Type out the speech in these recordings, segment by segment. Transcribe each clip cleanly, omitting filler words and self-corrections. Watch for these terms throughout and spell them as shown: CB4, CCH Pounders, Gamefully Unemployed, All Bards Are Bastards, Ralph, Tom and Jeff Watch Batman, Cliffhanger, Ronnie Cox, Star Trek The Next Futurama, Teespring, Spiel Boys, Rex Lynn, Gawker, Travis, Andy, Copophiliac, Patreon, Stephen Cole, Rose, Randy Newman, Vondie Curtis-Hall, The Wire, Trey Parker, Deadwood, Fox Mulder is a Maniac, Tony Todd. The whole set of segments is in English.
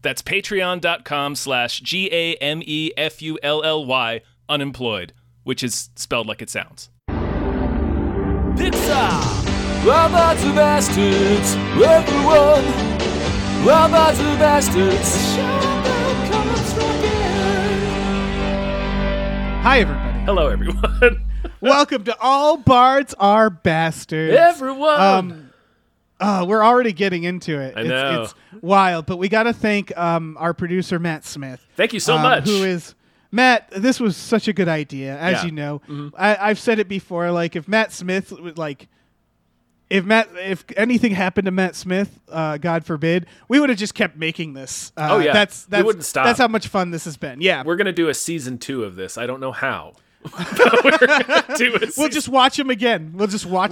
That's patreon.com/GAMEFULLY unemployed, which is spelled like it sounds. Pixar! All Bards Are Bastards, everyone! All Bards Are Bastards! Hi, everybody. Hello, everyone. Welcome to All Bards Are Bastards. Everyone! We're already getting into it. I know. It's wild, but we got to thank our producer, Matt Smith. Thank you so much. Matt, this was such a good idea, as you know. Mm-hmm. I've said it before, like, if Matt Smith would, like... If anything happened to Matt Smith, God forbid, we would have just kept making this. We wouldn't stop. That's how much fun this has been. Yeah, we're gonna do a season 2 of this. I don't know how. We'll just watch him again. We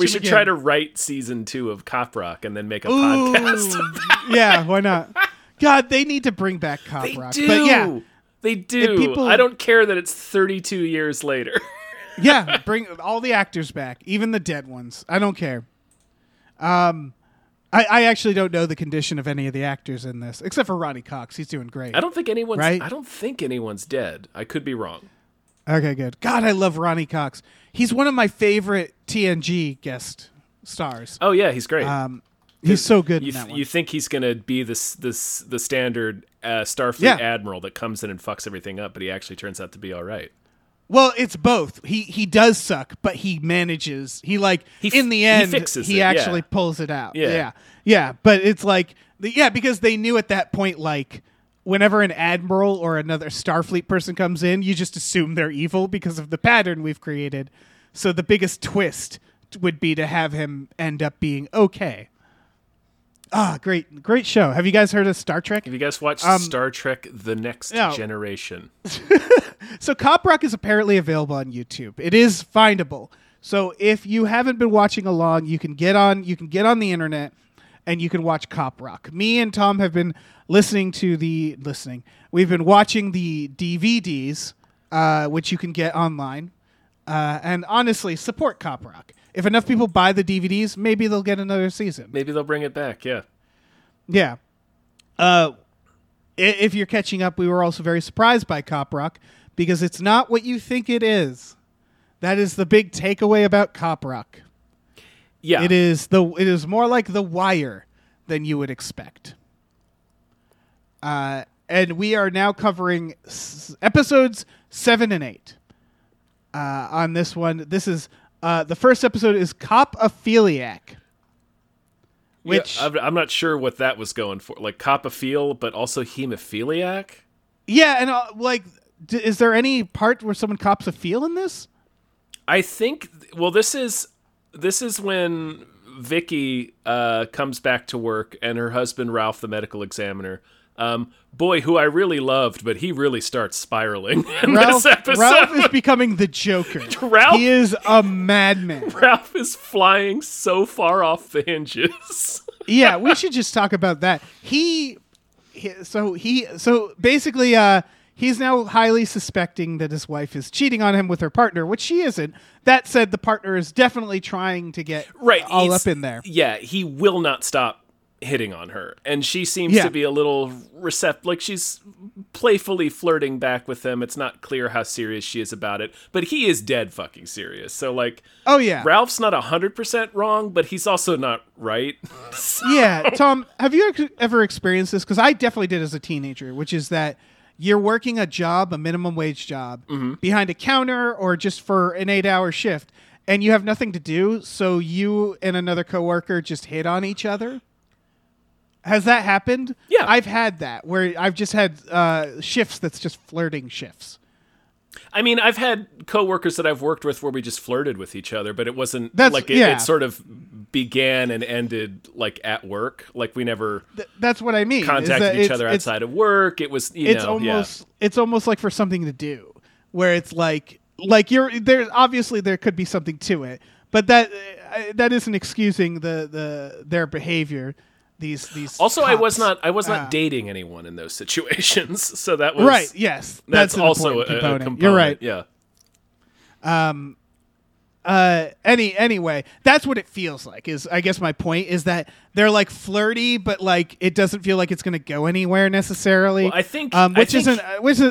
should try to write season 2 of Cop Rock and then make a podcast. Yeah, why not? God, they need to bring back Cop Rock. Do. But yeah, they do. I don't care that it's 32 years later. Yeah, bring all the actors back, even the dead ones. I don't care. I actually don't know the condition of any of the actors in this, except for Ronnie Cox. He's doing great. I don't think anyone's dead. I could be wrong. Okay, good. God, I love Ronnie Cox. He's one of my favorite TNG guest stars. Oh yeah, he's great. He's so good. You think he's gonna be the standard Starfleet admiral that comes in and fucks everything up, but he actually turns out to be all right. Well, it's both. He does suck, but he manages. He pulls it out. Yeah. But it's like because they knew at that point, like, whenever an admiral or another Starfleet person comes in, you just assume they're evil because of the pattern we've created. So the biggest twist would be to have him end up being okay. Ah, great show. Have you guys heard of Star Trek? Have you guys watched Star Trek The Next Generation? So Cop Rock is apparently available on YouTube. It is findable. So if you haven't been watching along, you can get on the internet and you can watch Cop Rock. Me and Tom have been We've been watching the DVDs, which you can get online. And honestly, support Cop Rock. If enough people buy the DVDs, maybe they'll get another season. Maybe they'll bring it back, yeah. Yeah. If you're catching up, we were also very surprised by Cop Rock because it's not what you think it is. That is the big takeaway about Cop Rock. Yeah. It is more like The Wire than you would expect. And we are now covering episodes 7 and 8. On this one, this is the first episode is Copophiliac, which I'm not sure what that was going for, like copophile, but also hemophiliac. Yeah, and is there any part where someone cops a feel in this? I think. Well, this is when Vicky comes back to work, and her husband Ralph, the medical examiner. Boy, who I really loved, but he really starts spiraling in this episode. Ralph is becoming the Joker. He is a madman. Ralph is flying so far off the hinges. Yeah, we should just talk about that. So basically, he's now highly suspecting that his wife is cheating on him with her partner, which she isn't. That said, the partner is definitely trying to get all up in there. Yeah, he will not stop hitting on her, and she seems to be a little receptive, like she's playfully flirting back with him. It's not clear how serious she is about it, but he is dead fucking serious. So like, oh yeah, Ralph's not 100% wrong, but he's also not right. Yeah. Tom, have you ever experienced this? Because I definitely did as a teenager, which is that you're working a minimum wage job, mm-hmm. behind a counter or just for an 8-hour shift, and you have nothing to do, so you and another coworker just hit on each other. Has that happened? Yeah. I've had that, where I've just had shifts that's just flirting shifts. I mean, I've had coworkers that I've worked with where we just flirted with each other, but it wasn't it sort of began and ended like at work. Like we never that's what I mean. Contacted each other outside of work. It was it's almost like for something to do where it's like you're there. Obviously, there could be something to it, but that isn't excusing their behavior. These also cops. I was not dating anyone in those situations, so that was right. Yes, that's also a component. You're right. Yeah. Anyway, that's what it feels like. Is I guess my point is that they're like flirty, but like it doesn't feel like it's going to go anywhere necessarily. Well, I think which is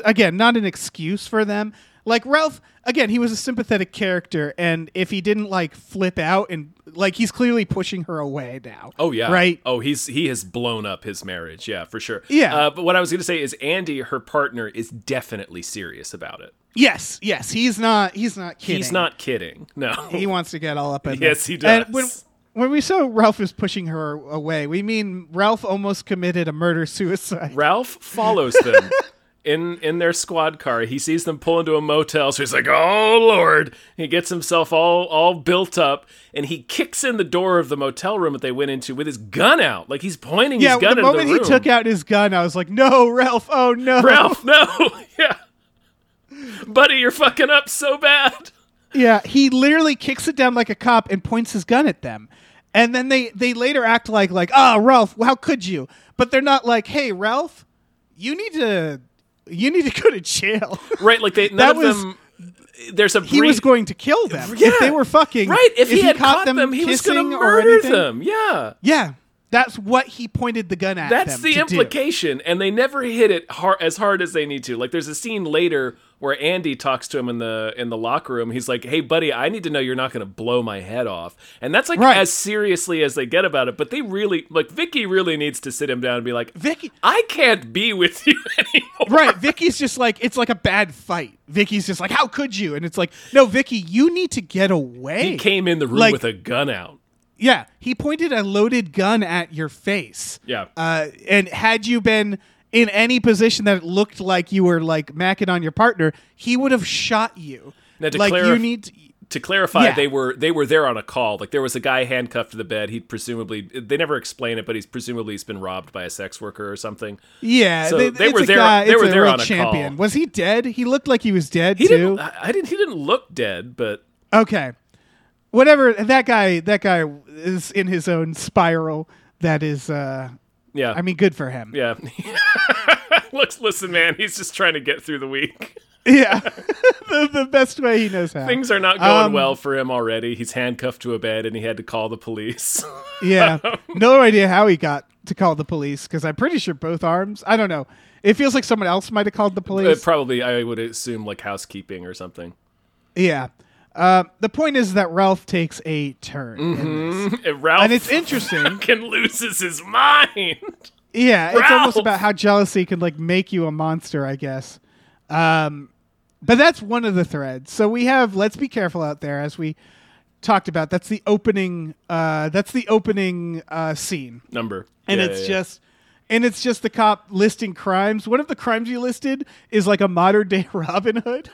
again not an excuse for them. Like Ralph, again, he was a sympathetic character, and if he didn't like flip out and like he's clearly pushing her away now. Oh yeah, right. Oh, he has blown up his marriage. Yeah, for sure. Yeah. But what I was going to say is Andy, her partner, is definitely serious about it. Yes. He's not kidding. He's not kidding. No. He wants to get all up in. Yes, he does. And when we saw Ralph is pushing her away, we mean Ralph almost committed a murder-suicide. Ralph follows them. In their squad car, he sees them pull into a motel, so he's like, oh, Lord. He gets himself all built up, and he kicks in the door of the motel room that they went into with his gun out. Like, he's pointing his gun at the room. Yeah, the moment he took out his gun, I was like, no, Ralph, oh, no. Ralph, no. Yeah. Buddy, you're fucking up so bad. Yeah, he literally kicks it down like a cop and points his gun at them. And then they later act like, oh, Ralph, how could you? But they're not like, hey, Ralph, you need to go to jail. Right, like they he was going to kill them. Yeah. If they were fucking. Right, if he had caught them he was going to murder them. Yeah. Yeah. That's what he pointed the gun at. That's the implication, and they never hit it as hard as they need to. Like there's a scene later where Andy talks to him in the locker room. He's like, "Hey buddy, I need to know you're not going to blow my head off." And that's like as seriously as they get about it, but they really like Vicky really needs to sit him down and be like, "Vicky, I can't be with you anymore." Right, Vicky's just like it's like a bad fight. Vicky's just like, "How could you?" And it's like, "No, Vicky, you need to get away." He came in the room with a gun out. Yeah, he pointed a loaded gun at your face. Yeah. And had you been in any position that it looked like you were like macking on your partner, he would have shot you. Now, to clarify, they were there on a call. Like there was a guy handcuffed to the bed. He presumably they never explain it, but he's been robbed by a sex worker or something. Yeah, so they were there. They were there on a call. Was he dead? He looked like he was dead too. He didn't look dead, but okay. Whatever that guy is in his own spiral. That is, yeah. I mean, good for him. Yeah. Listen, man, he's just trying to get through the week. Yeah, the best way he knows how. Things are not going well for him already. He's handcuffed to a bed, and he had to call the police. Yeah, no idea how he got to call the police because I'm pretty sure both arms. I don't know. It feels like someone else might have called the police. Probably, I would assume like housekeeping or something. Yeah. The point is that Ralph takes a turn. Mm-hmm. And it's interesting. Fucking loses his mind. Yeah, Ralph! It's almost about how jealousy can like make you a monster, I guess. But that's one of the threads. So we have "Let's Be Careful Out There," as we talked about. That's the opening. That's the opening scene number, and it's just the cop listing crimes. One of the crimes he listed is like a modern day Robin Hood,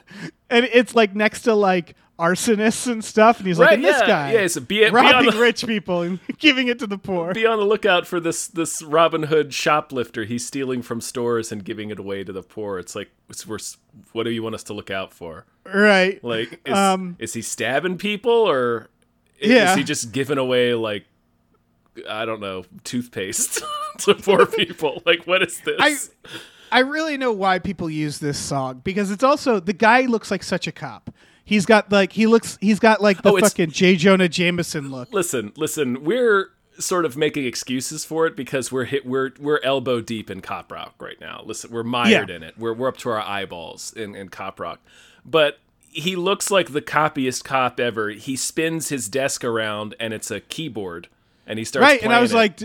and it's like next to like arsonists and stuff, and he's right, like, and this guy it's robbing rich people and giving it to the poor. Be on the lookout for this Robin Hood shoplifter. He's stealing from stores and giving it away to the poor. It's like, what do you want us to look out for? Right. Like, is he stabbing people or is he just giving away, like, I don't know, toothpaste to poor people? Like, what is this? I really know why people use this song, because it's also, the guy looks like such a cop. He's got like the fucking J. Jonah Jameson look. Listen, we're sort of making excuses for it because we're elbow deep in Cop Rock right now. Listen, we're mired in it. We're up to our eyeballs in Cop Rock. But he looks like the coppiest cop ever. He spins his desk around and it's a keyboard and he starts playing. And I was like,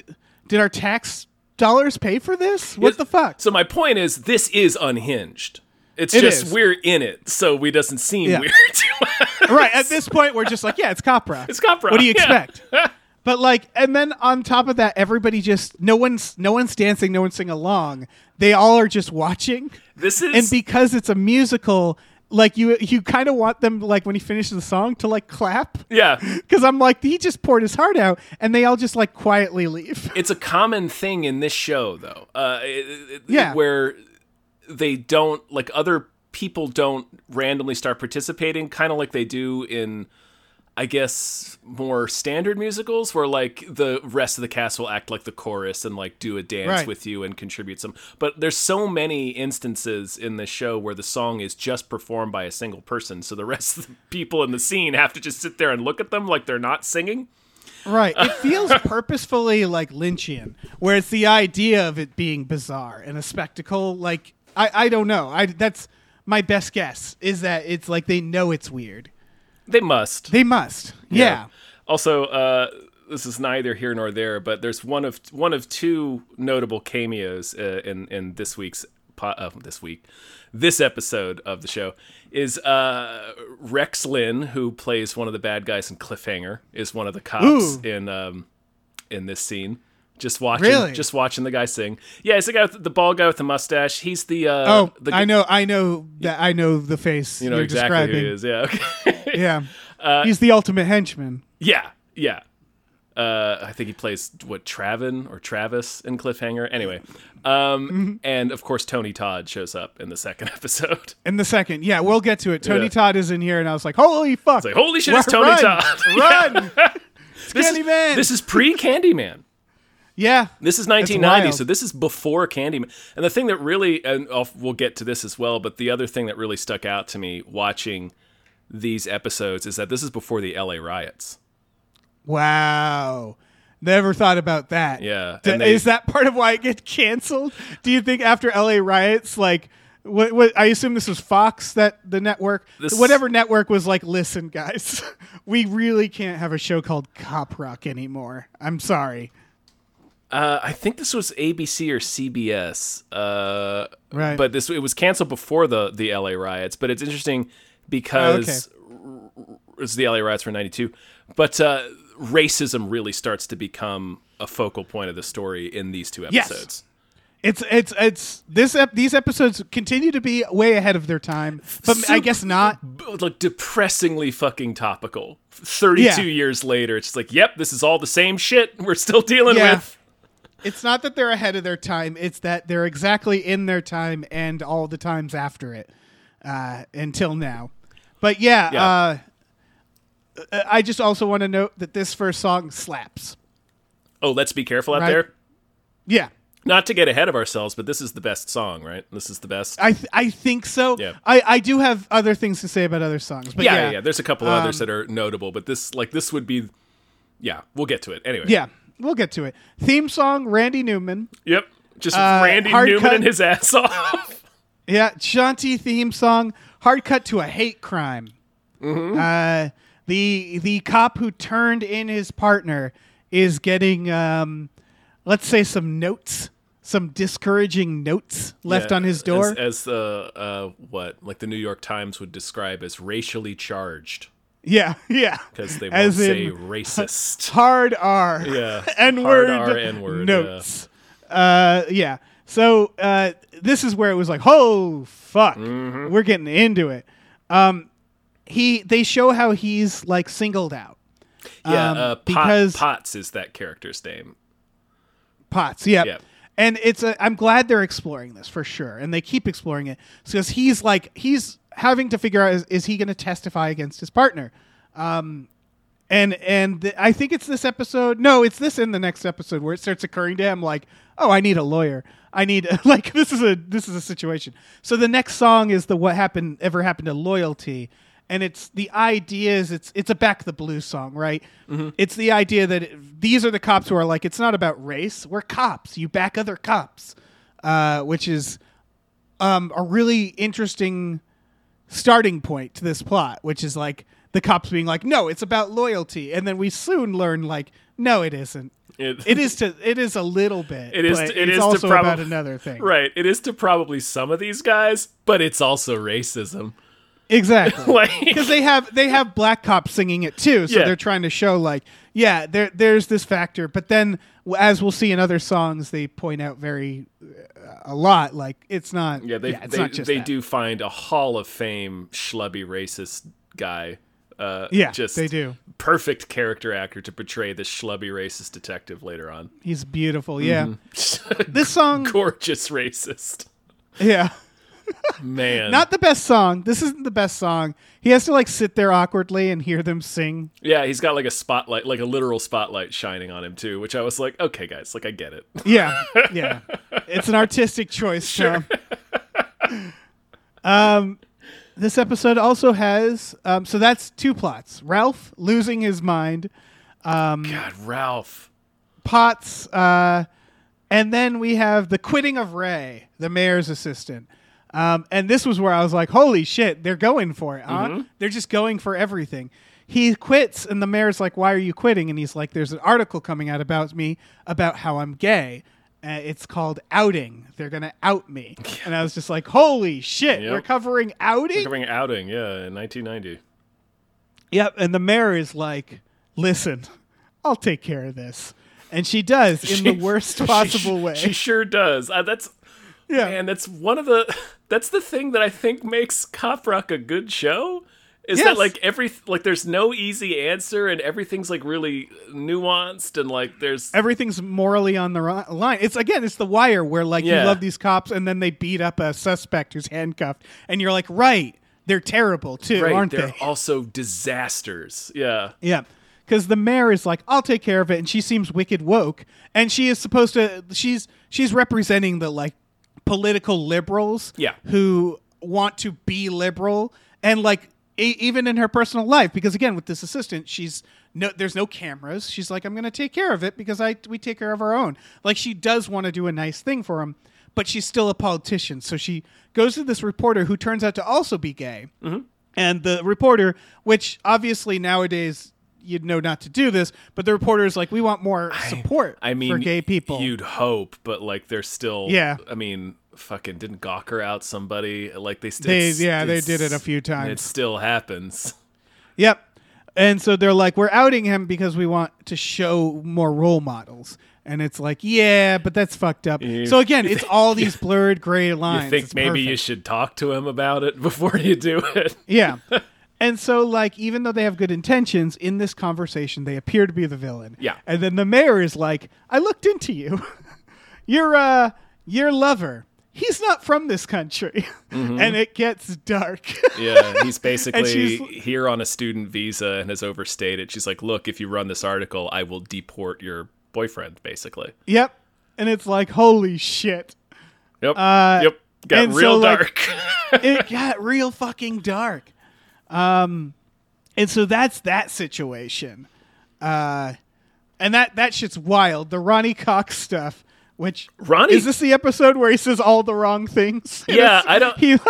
did our tax dollars pay for this? What the fuck? So my point is, this is unhinged. It just is. We're in it, so we doesn't seem weird to us. Right, at this point, we're just like, it's Cop Rock. It's Cop Rock. What do you expect? But like, and then on top of that, everybody just, no one's dancing, no one's singing along. They all are just watching. This is, and because it's a musical, Like you kind of want them, like when he finishes the song, to like clap. Yeah. Because I'm like, he just poured his heart out, and they all just like quietly leave. It's a common thing in this show, though. Yeah. Where they don't, like, other people don't randomly start participating, kind of like they do in, I guess, more standard musicals, where like the rest of the cast will act like the chorus and like do a dance right with you and contribute some. But there's so many instances in this show where the song is just performed by a single person, so the rest of the people in the scene have to just sit there and look at them like they're not singing. Right. It feels purposefully like Lynchian, where it's the idea of it being bizarre and a spectacle. Like, I don't know. That's my best guess, is that it's like they know it's weird. They must. Yeah. Also, this is neither here nor there, but there's one of two notable cameos in this episode of the show is Rex Lynn, who plays one of the bad guys in Cliffhanger, is one of the cops. Ooh. in this scene. Just watching the guy sing. Yeah, it's the guy with the bald guy with the mustache. He's the I know the face. You know you're exactly describing who he is. Yeah, okay. Yeah. He's the ultimate henchman. Yeah, yeah. I think he plays Travin or Travis in Cliffhanger. Anyway, and of course Tony Todd shows up in the second episode. Yeah, we'll get to it. Tony Todd is in here, and I was like, holy fuck! It's like, holy shit, it's Tony Todd! Run! It's Candyman. This is pre Candyman. Yeah. This is 1990, so this is before Candyman. And the thing that really, and we'll get to this as well, but the other thing that really stuck out to me watching these episodes is that this is before the LA riots. Wow. Never thought about that. Yeah. Is that part of why it gets canceled? Do you think after LA riots, like... What, I assume this was Fox, that the network, whatever network was like, listen, guys, we really can't have a show called Cop Rock anymore. I'm sorry. I think this was ABC or CBS. Right. But it was canceled before the LA riots. But it's interesting because the LA riots were in 92. But racism really starts to become a focal point of the story in these two episodes. Yes. It's these episodes continue to be way ahead of their time, but I guess not. Like, depressingly fucking topical. 32 years later, it's just like, yep, this is all the same shit we're still dealing with. It's not that they're ahead of their time, it's that they're exactly in their time and all the times after it, until now. But I just also want to note that this first song slaps. Oh, let's be careful out there. Yeah. Not to get ahead of ourselves, but this is the best song, right? This is the best. I think so. Yeah. I do have other things to say about other songs. But yeah. There's a couple others that are notable, but this would be... Yeah, we'll get to it. Anyway. Yeah, we'll get to it. Theme song, Randy Newman. Yep. Just Randy Newman and his ass off. Yeah, jaunty theme song. Hard cut to a hate crime. Mm-hmm. The cop who turned in his partner is getting, let's say, some notes. Some discouraging notes left on his door, as what like the New York Times would describe as racially charged. Yeah, because they won't say racist. Hard R. Yeah, N-word notes. Yeah. So this is where it was like, oh fuck, we're getting into it. They show how he's like singled out. Yeah, because Potts is that character's name. Potts. Yep. And I'm glad they're exploring this for sure. And they keep exploring it because he's having to figure out, is he going to testify against his partner? I think it's this episode. No, it's this in the next episode where it starts occurring to him like, oh, I need a lawyer. This is a situation. So the next song is the What Ever Happened to Loyalty. And it's the idea is it's a Back the Blue song, right? Mm-hmm. It's the idea that these are the cops who are like, it's not about race. We're cops. You back other cops, which is a really interesting starting point to this plot, which is like the cops being like, no, it's about loyalty. And then we soon learn like, no, it isn't. It is a little bit. It's also about another thing. Right. It is to probably some of these guys, but it's also racism. Exactly. Because they have black cops singing it too, so they're trying to show there's this factor. But then, as we'll see in other songs, they point out it's not. Yeah, they do find a Hall of Fame schlubby racist guy. Just they do. Perfect character actor to portray this schlubby racist detective later on. He's beautiful. Yeah, mm-hmm. This song, gorgeous racist. Yeah. Man, not the best song. This isn't the best song. He has to sit there awkwardly and hear them sing. Yeah, he's got a spotlight, a literal spotlight shining on him too, which I was like, okay, guys, I get it. Yeah, it's an artistic choice. Sure. This episode also has so that's two plots: Ralph losing his mind, Ralph, Potts, and then we have the quitting of Ray, the mayor's assistant. And this was where I was like, holy shit, they're going for it, huh? Mm-hmm. They're just going for everything. He quits, and the mayor's like, why are you quitting? And he's like, there's an article coming out about me about how I'm gay. It's called Outing. They're going to out me. And I was just like, holy shit, yep. We're covering outing? We're covering outing, yeah, in 1990. Yep, and the mayor is like, listen, I'll take care of this. And she does in the worst possible way. She sure does. Yeah, and that's the thing that I think makes Cop Rock a good show is that there's no easy answer and everything's really nuanced and there's everything's morally on the line. It's The Wire where you love these cops and then they beat up a suspect who's handcuffed and you're like, right, they're terrible too, aren't they? They're also disasters. Yeah. Yeah. Because the mayor is like, I'll take care of it, and she seems wicked woke and she is supposed to she's representing the political liberals who want to be liberal and even in her personal life, because again, with this assistant, there's no cameras. She's like, I'm going to take care of it because we take care of our own. She does want to do a nice thing for him, but she's still a politician. So she goes to this reporter who turns out to also be gay. Mm-hmm. And the reporter, which obviously nowadays you'd know not to do this, but the reporter is like, we want more support for gay people. You'd hope, but they're still, fucking didn't Gawker out somebody? They did it a few times. It still happens. Yep. And so they're like, we're outing him because we want to show more role models. And it's like, yeah, but that's fucked up. So again, it's all these blurred gray lines. You think it's maybe perfect. You should talk to him about it before you do it. Yeah. And so, even though they have good intentions, in this conversation, they appear to be the villain. Yeah. And then the mayor is like, I looked into you. Your lover, he's not from this country. Mm-hmm. And it gets dark. Yeah, he's basically here on a student visa and has overstayed it. She's like, look, if you run this article, I will deport your boyfriend, basically. Yep. And it's like, holy shit. Yep. Yep. Got real dark. It got real fucking dark. And so that's that situation. And that shit's wild. The Ronnie Cox stuff, is this the episode where he says all the wrong things? Yeah. I think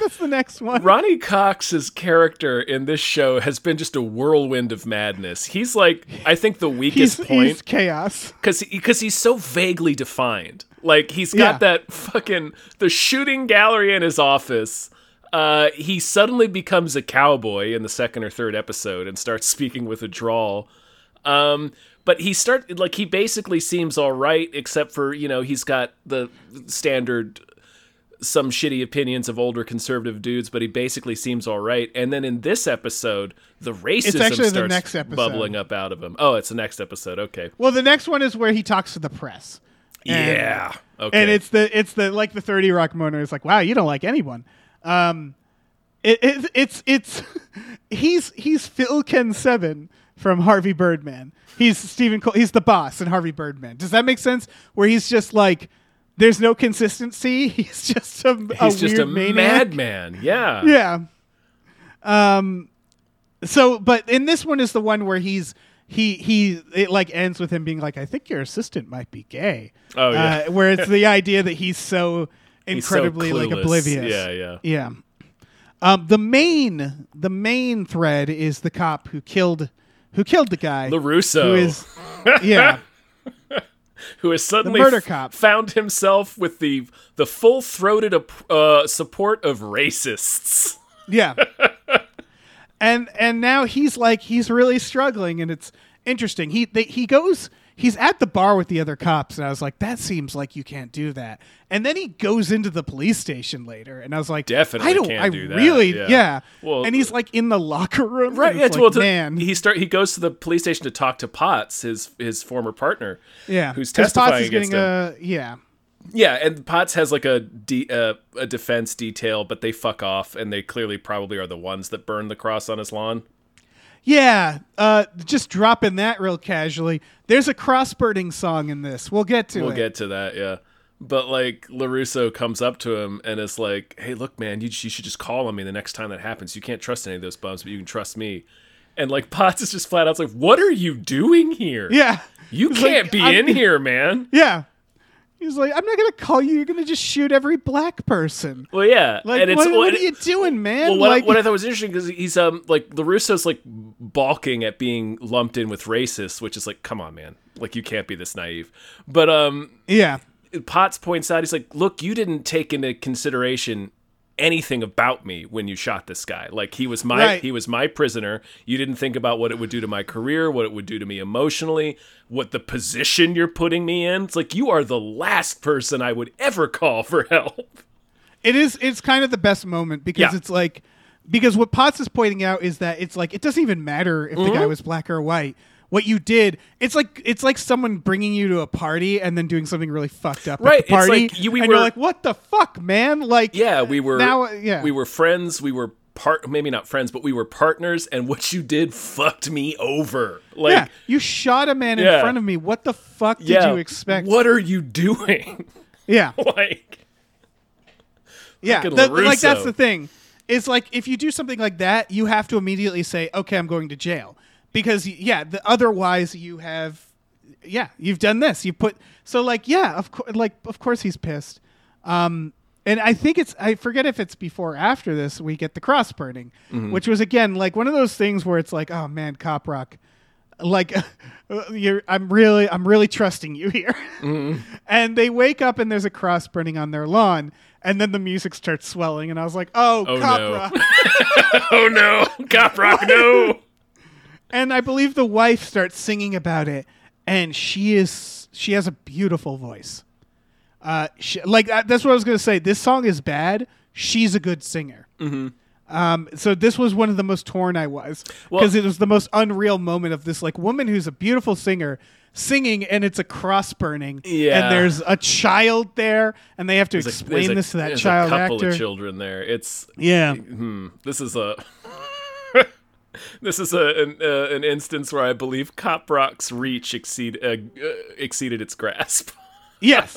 that's the next one. Ronnie Cox's character in this show has been just a whirlwind of madness. He's I think the weakest point. He's chaos. Cause he's so vaguely defined. He's got that fucking, the shooting gallery in his office. He suddenly becomes a cowboy in the second or third episode and starts speaking with a drawl. But he he basically seems all right, except for, he's got the standard, some shitty opinions of older conservative dudes, but he basically seems all right. And then in this episode, the racism starts bubbling up out of him. Oh, it's the next episode. Okay. Well, the next one is where he talks to the press. Yeah. Okay. And it's the 30 Rock moment. It's like, wow, you don't like anyone. He's Phil Ken Seven from Harvey Birdman. He's Stephen Cole. He's the boss in Harvey Birdman. Does that make sense? Where he's just there's no consistency. He's just a madman. Yeah. Yeah. So, but in this one is the one where it ends with him being like, I think your assistant might be gay. Oh yeah. Where it's the idea that he's so incredibly oblivious. Yeah. The main thread is the cop who killed the guy, LaRusso, who is suddenly the murder cop. Found himself with the full-throated support of racists. Yeah. And now he's like, he's really struggling, and it's interesting. He's at the bar with the other cops, and I was like, that seems like you can't do that. And then he goes into the police station later, and I was like, definitely I can't do that. Really, yeah. Well, and he's like in the locker room, right? Yeah, he goes to the police station to talk to Potts, his former partner, yeah, who's testifying against him. Yeah, and Potts has like a defense detail, but they fuck off, and they clearly probably are the ones that burned the cross on his lawn. Yeah, just dropping that real casually. There's a cross-burning song in this. We'll get to that, yeah. But, like, LaRusso comes up to him and is like, hey, look, man, you should just call on me the next time that happens. You can't trust any of those bums, but you can trust me. And, like, Potts is just flat out like, what are you doing here? Yeah. You can't be in here, man. Yeah. He's like, I'm not going to call you. You're going to just shoot every black person. Well, yeah. Like, and what are you doing, man? Well, what I thought was interesting because he's like LaRusso's like balking at being lumped in with racists, which is like, come on, man. Like, you can't be this naive. But yeah, Potts points out, he's like, look, you didn't take into consideration anything about me when you shot this guy. Like, he was my prisoner. You didn't think about what it would do to my career, what it would do to me emotionally, what the position you're putting me in. It's like, you are the last person I would ever call for help. It's kind of the best moment because it's like, because what Potts is pointing out is that it's like, it doesn't even matter if the guy was black or white. What you did, it's like someone bringing you to a party and then doing something really fucked up at the party. It's like you're like, what the fuck, man? Like, yeah, we were friends. We were maybe not friends, but we were partners. And what you did fucked me over. Like, yeah, you shot a man in front of me. What the fuck did you expect? What are you doing? Yeah, like, yeah, like that's the thing. It's like, if you do something like that, you have to immediately say, okay, I'm going to jail. Because, otherwise you have, you've done this. Of course he's pissed. And I think I forget if it's before or after this, we get the cross burning, which was, again, like one of those things where it's like, oh, man, Cop Rock. Like, I'm really trusting you here. Mm-hmm. And they wake up and there's a cross burning on their lawn. And then the music starts swelling. And I was like, oh Cop Rock. Oh, no. Cop Rock, no. And I believe the wife starts singing about it, and she has a beautiful voice. That's what I was going to say. This song is bad. She's a good singer. Mm-hmm. So this was one of the most torn I was, because it was the most unreal moment of this like woman who's a beautiful singer singing, and it's a cross burning. Yeah. And there's a child there, and they have to explain this to that child actor. There's a couple of children there. This is an instance where I believe Cop Rock's reach exceeded its grasp. Yes.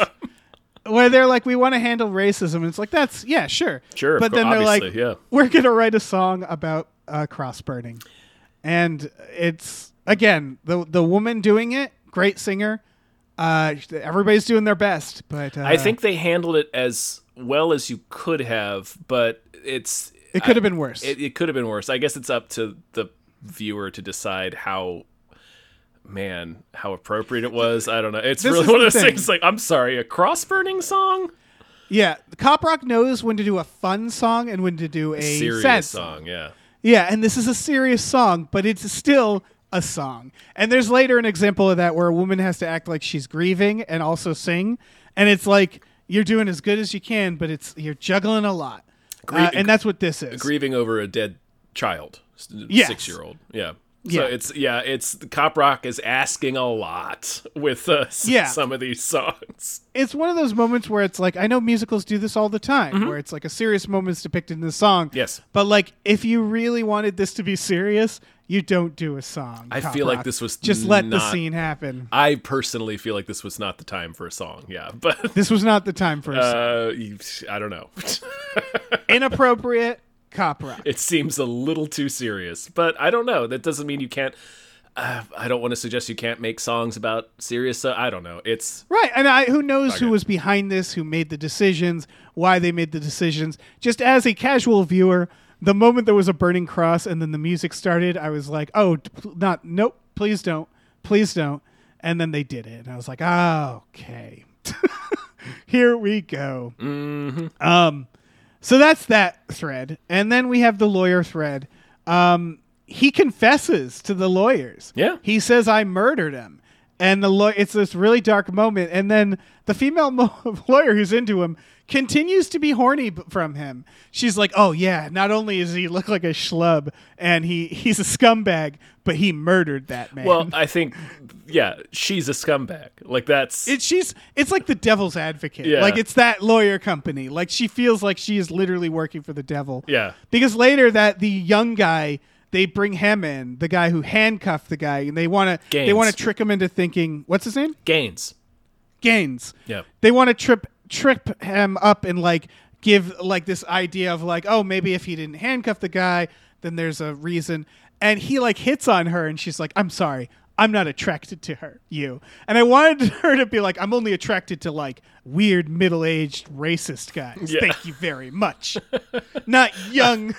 Where they're like, we want to handle racism. And it's like, that's, yeah, sure. Sure. But then they're like, we're going to write a song about cross burning. And it's, again, the woman doing it, great singer. Everybody's doing their best. But I think they handled it as well as you could have, but it's... It could have been worse. It could have been worse. I guess it's up to the viewer to decide how appropriate it was. I don't know. It's really one of those things like, I'm sorry, a cross-burning song? Yeah. Cop Rock knows when to do a fun song and when to do a serious sad song. Yeah. Yeah, and this is a serious song, but it's still a song. And there's later an example of that where a woman has to act like she's grieving and also sing. And it's like, you're doing as good as you can, but you're juggling a lot. And that's what this is. Grieving over a dead child, 6-year-old. Yeah. So it's Cop Rock is asking a lot with some of these songs. It's one of those moments where it's like, I know musicals do this all the time, where it's like a serious moment is depicted in the song. Yes. But like, if you really wanted this to be serious, you don't do a song. I feel like this was just let the scene happen. I personally feel like this was not the time for a song. Yeah, but this was not the time for a song. I don't know. Inappropriate Cop Rock. It seems a little too serious, but I don't know. That doesn't mean you can't. I don't want to suggest you can't make songs about serious. I don't know. It's right, and who knows who was behind this? Who made the decisions? Why they made the decisions? Just as a casual viewer. The moment there was a burning cross and then the music started, I was like, nope, please don't. Please don't. And then they did it. And I was like, okay. Here we go. Mm-hmm. So that's that thread. And then we have the lawyer thread. He confesses to the lawyers. Yeah. He says, I murdered him. And the it's this really dark moment. And then the female lawyer who's into him continues to be horny from him. She's like, oh, yeah, not only does he look like a schlub and he's a scumbag, but he murdered that man. Well, I think, yeah, she's a scumbag. Like, that's... It's like the devil's advocate. Yeah. Like, it's that lawyer company. Like, she feels like she is literally working for the devil. Yeah. Because later the young guy... They bring him in, the guy who handcuffed the guy, and they want to trick him into thinking, what's his name? Gaines. Yeah. They want to trip him up and like give like this idea of like, oh, maybe if he didn't handcuff the guy, then there's a reason. And he like hits on her, and she's like, I'm sorry, I'm not attracted to you. And I wanted her to be like, I'm only attracted to like weird middle-aged racist guys. Yeah. Thank you very much. not young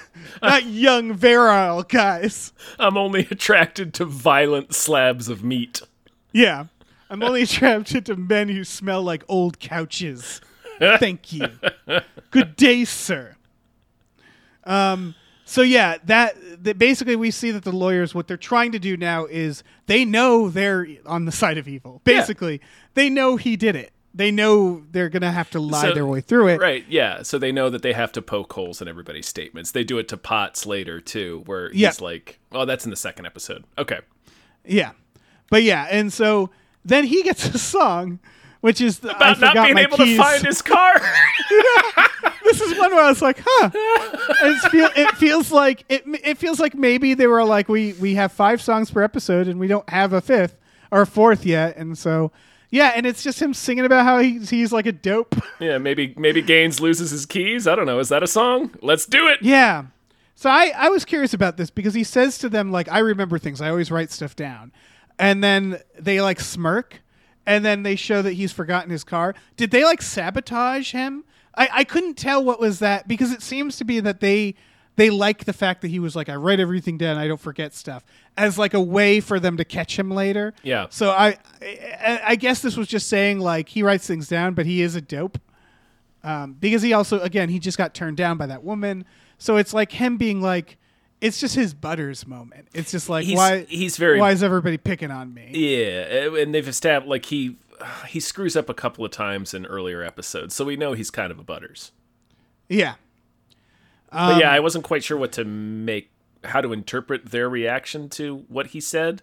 virile guys. I'm only attracted to violent slabs of meat. Yeah. I'm only attracted to men who smell like old couches. Thank you. Good day, sir. So yeah, that basically we see that the lawyers, what they're trying to do now is they know they're on the side of evil. Basically, They know he did it. They know they're going to have to lie their way through it. Right, yeah. So they know that they have to poke holes in everybody's statements. They do it to Potts later, too, where he's like, oh, that's in the second episode. Okay. Yeah. But yeah, and so then he gets a song, which is... About not being able to find his car. This is one where I was like, huh. It feels like maybe they were like, we have 5 songs per episode and we don't have a 5th or a 4th yet. And so, yeah. And it's just him singing about how he's like a dope. Yeah. Maybe Gaines loses his keys. I don't know. Is that a song? Let's do it. Yeah. So I was curious about this because he says to them, like, I remember things. I always write stuff down. And then they like smirk and then they show that he's forgotten his car. Did they like sabotage him? I couldn't tell what was that because it seems to be that they like the fact that he was like, I write everything down, I don't forget stuff, as like a way for them to catch him later. Yeah. So I guess this was just saying like he writes things down, but he is a dope because he also, again, he just got turned down by that woman. So it's like him being like, it's just his Butters moment. It's just like why is everybody picking on me? Yeah, and they've established like he screws up a couple of times in earlier episodes, so we know he's kind of a Butters. Yeah. But yeah, I wasn't quite sure how to interpret their reaction to what he said.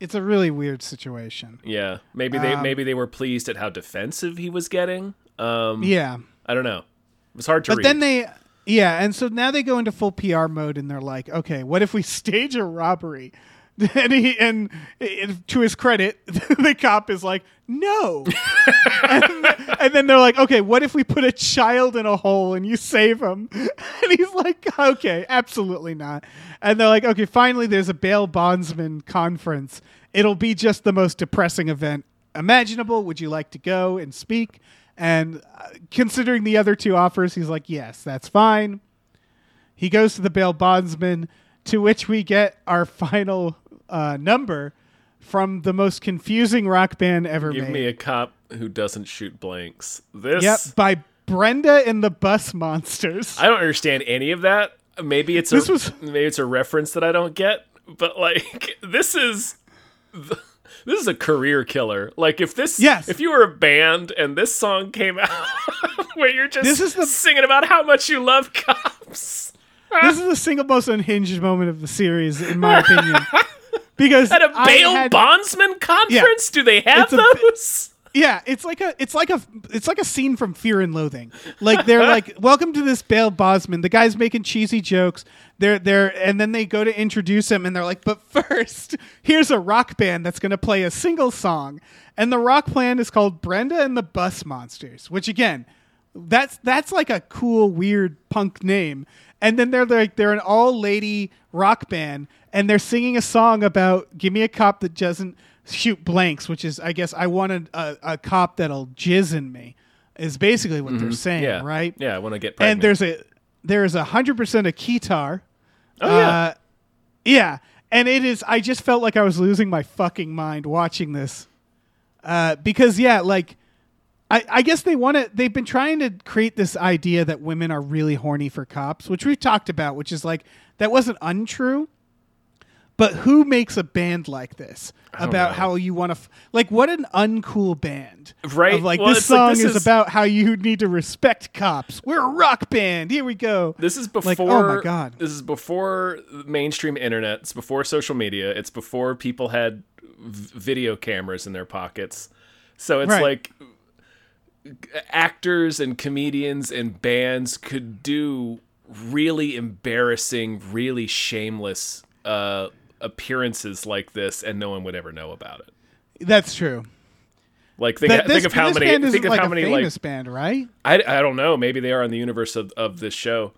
It's a really weird situation. Yeah. Maybe they were pleased at how defensive he was getting. Yeah. I don't know. It was hard to read. But then and so now they go into full PR mode and they're like, okay, what if we stage a robbery? And to his credit, the cop is like, no. and then they're like, okay, what if we put a child in a hole and you save him? And he's like, okay, absolutely not. And they're like, okay, finally there's a bail bondsman conference. It'll be just the most depressing event imaginable. Would you like to go and speak? And considering the other 2 offers, he's like, yes, that's fine. He goes to the bail bondsman, to which we get our final number from the most confusing rock band ever made. Give me a cop who doesn't shoot blanks. This. Yep, by Brenda and the Bus Monsters. I don't understand any of that. Maybe it's a reference that I don't get, but like this is a career killer. Like if you were a band and this song came out where you're just singing about how much you love cops. This is the single most unhinged moment of the series, in my opinion. Because at a bail bondsman conference, do they have those? It's like a scene from Fear and Loathing. Like they're like, welcome to this bail bondsman. The guy's making cheesy jokes. And then they go to introduce him, and they're like, but first, here's a rock band that's going to play a single song, and the rock band is called Brenda and the Bus Monsters, which again, that's like a cool, weird punk name. And then they're like, they're an all-lady rock band, and they're singing a song about "Give me a cop that doesn't shoot blanks," which is, I guess, I want a cop that'll jizz in me, is basically what they're saying, yeah. Right? Yeah, I want to get pregnant. And there's 100% a keytar. Oh yeah, yeah. And it is. I just felt like I was losing my fucking mind watching this, because yeah, like I guess they want to. They've been trying to create this idea that women are really horny for cops, which we've talked about, which is like that wasn't untrue. But who makes a band like this about how you want to like what an uncool band, right? Of like, well, this song like, this is about how you need to respect cops. We're a rock band. Here we go. This is before. Like, oh my God. This is before mainstream internet. It's before social media. It's before people had video cameras in their pockets. So it's like actors and comedians and bands could do really embarrassing, really shameless appearances like this, and no one would ever know about it. That's true. Like think of how many famous band, right? I don't know. Maybe they are in the universe of this show.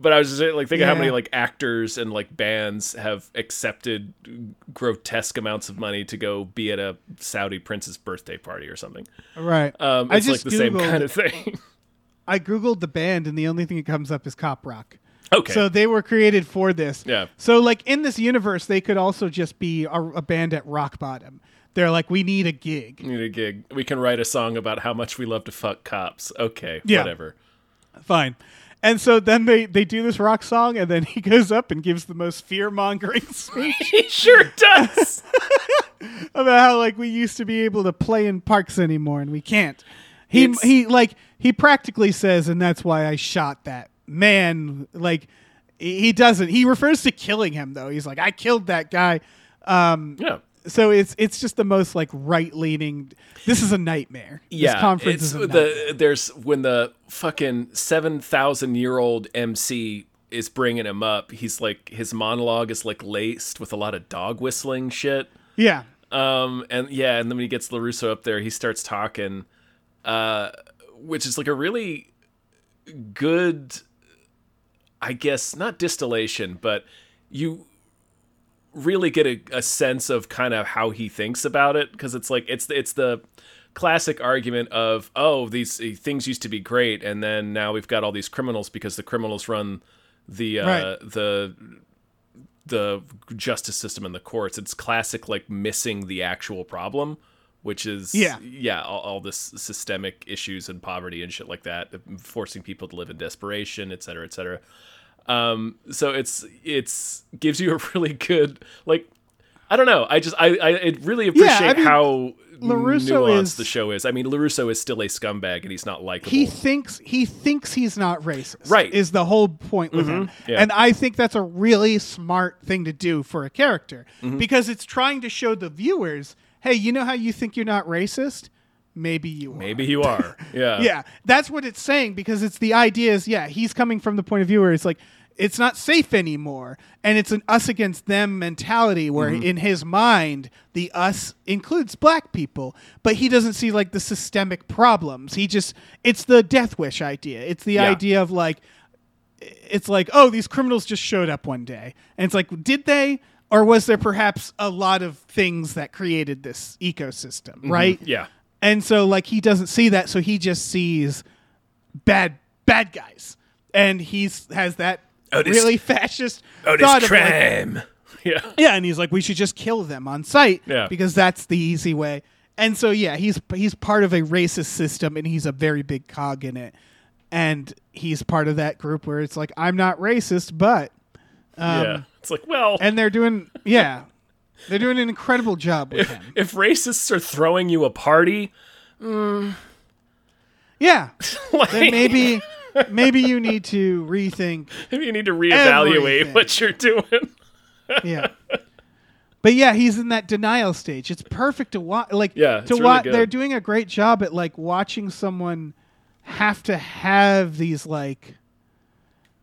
But I was just like, think of how many like actors and like bands have accepted grotesque amounts of money to go be at a Saudi prince's birthday party or something. Right. It's like the same kind of thing. I Googled the band and the only thing that comes up is Cop Rock. Okay. So they were created for this. Yeah. So like in this universe, they could also just be a band at rock bottom. They're like, we need a gig. We can write a song about how much we love to fuck cops. Okay. Yeah. Whatever. Fine. And so then they do this rock song, and then he goes up and gives the most fear-mongering speech. He sure does! About how, like, we used to be able to play in parks anymore, and we can't. He practically says, and that's why I shot that man. Like, he doesn't. He refers to killing him, though. He's like, I killed that guy. Yeah. So it's just the most like right leaning. This is a nightmare. Yeah, this conference is a nightmare. There's when the fucking 7,000-year-old MC is bringing him up. He's like his monologue is like laced with a lot of dog whistling shit. Yeah. And then when he gets LaRusso up there, he starts talking, which is like a really good, I guess, not distillation, but you really get a sense of kind of how he thinks about it, because it's like it's the classic argument of, oh, these things used to be great, and then now we've got all these criminals because the criminals run the justice system and the courts. It's classic like missing the actual problem, which is all this systemic issues and poverty and shit like that, forcing people to live in desperation, et cetera, et cetera. So it's gives you a really good, like, I don't know. I really appreciate how LaRusso nuanced the show is. I mean, LaRusso is still a scumbag and he's not likable. He thinks he's not racist. Right. Is the whole point with him. Yeah. And I think that's a really smart thing to do for a character, because it's trying to show the viewers, hey, you know how you think you're not racist? Maybe you are. Yeah. Yeah. That's what it's saying, because it's the idea is, he's coming from the point of view where it's like, it's not safe anymore. And it's an us against them mentality where in his mind, the us includes black people, but he doesn't see like the systemic problems. He just, it's the death wish idea. It's the idea of like, it's like, oh, these criminals just showed up one day. And it's like, did they? Or was there perhaps a lot of things that created this ecosystem? Right. Yeah. And so, like, he doesn't see that, so he just sees bad guys, and has that really fascist thought of crime. Like, yeah, and he's like, we should just kill them on sight because that's the easy way. And so, he's part of a racist system, and he's a very big cog in it, and he's part of that group where it's like, I'm not racist, but it's like, well, and they're doing They're doing an incredible job with him. If racists are throwing you a party, like, then maybe you need to rethink. Maybe you need to reevaluate everything what you're doing. But he's in that denial stage. It's perfect to watch. Like, really they're doing a great job at like watching someone have to have these like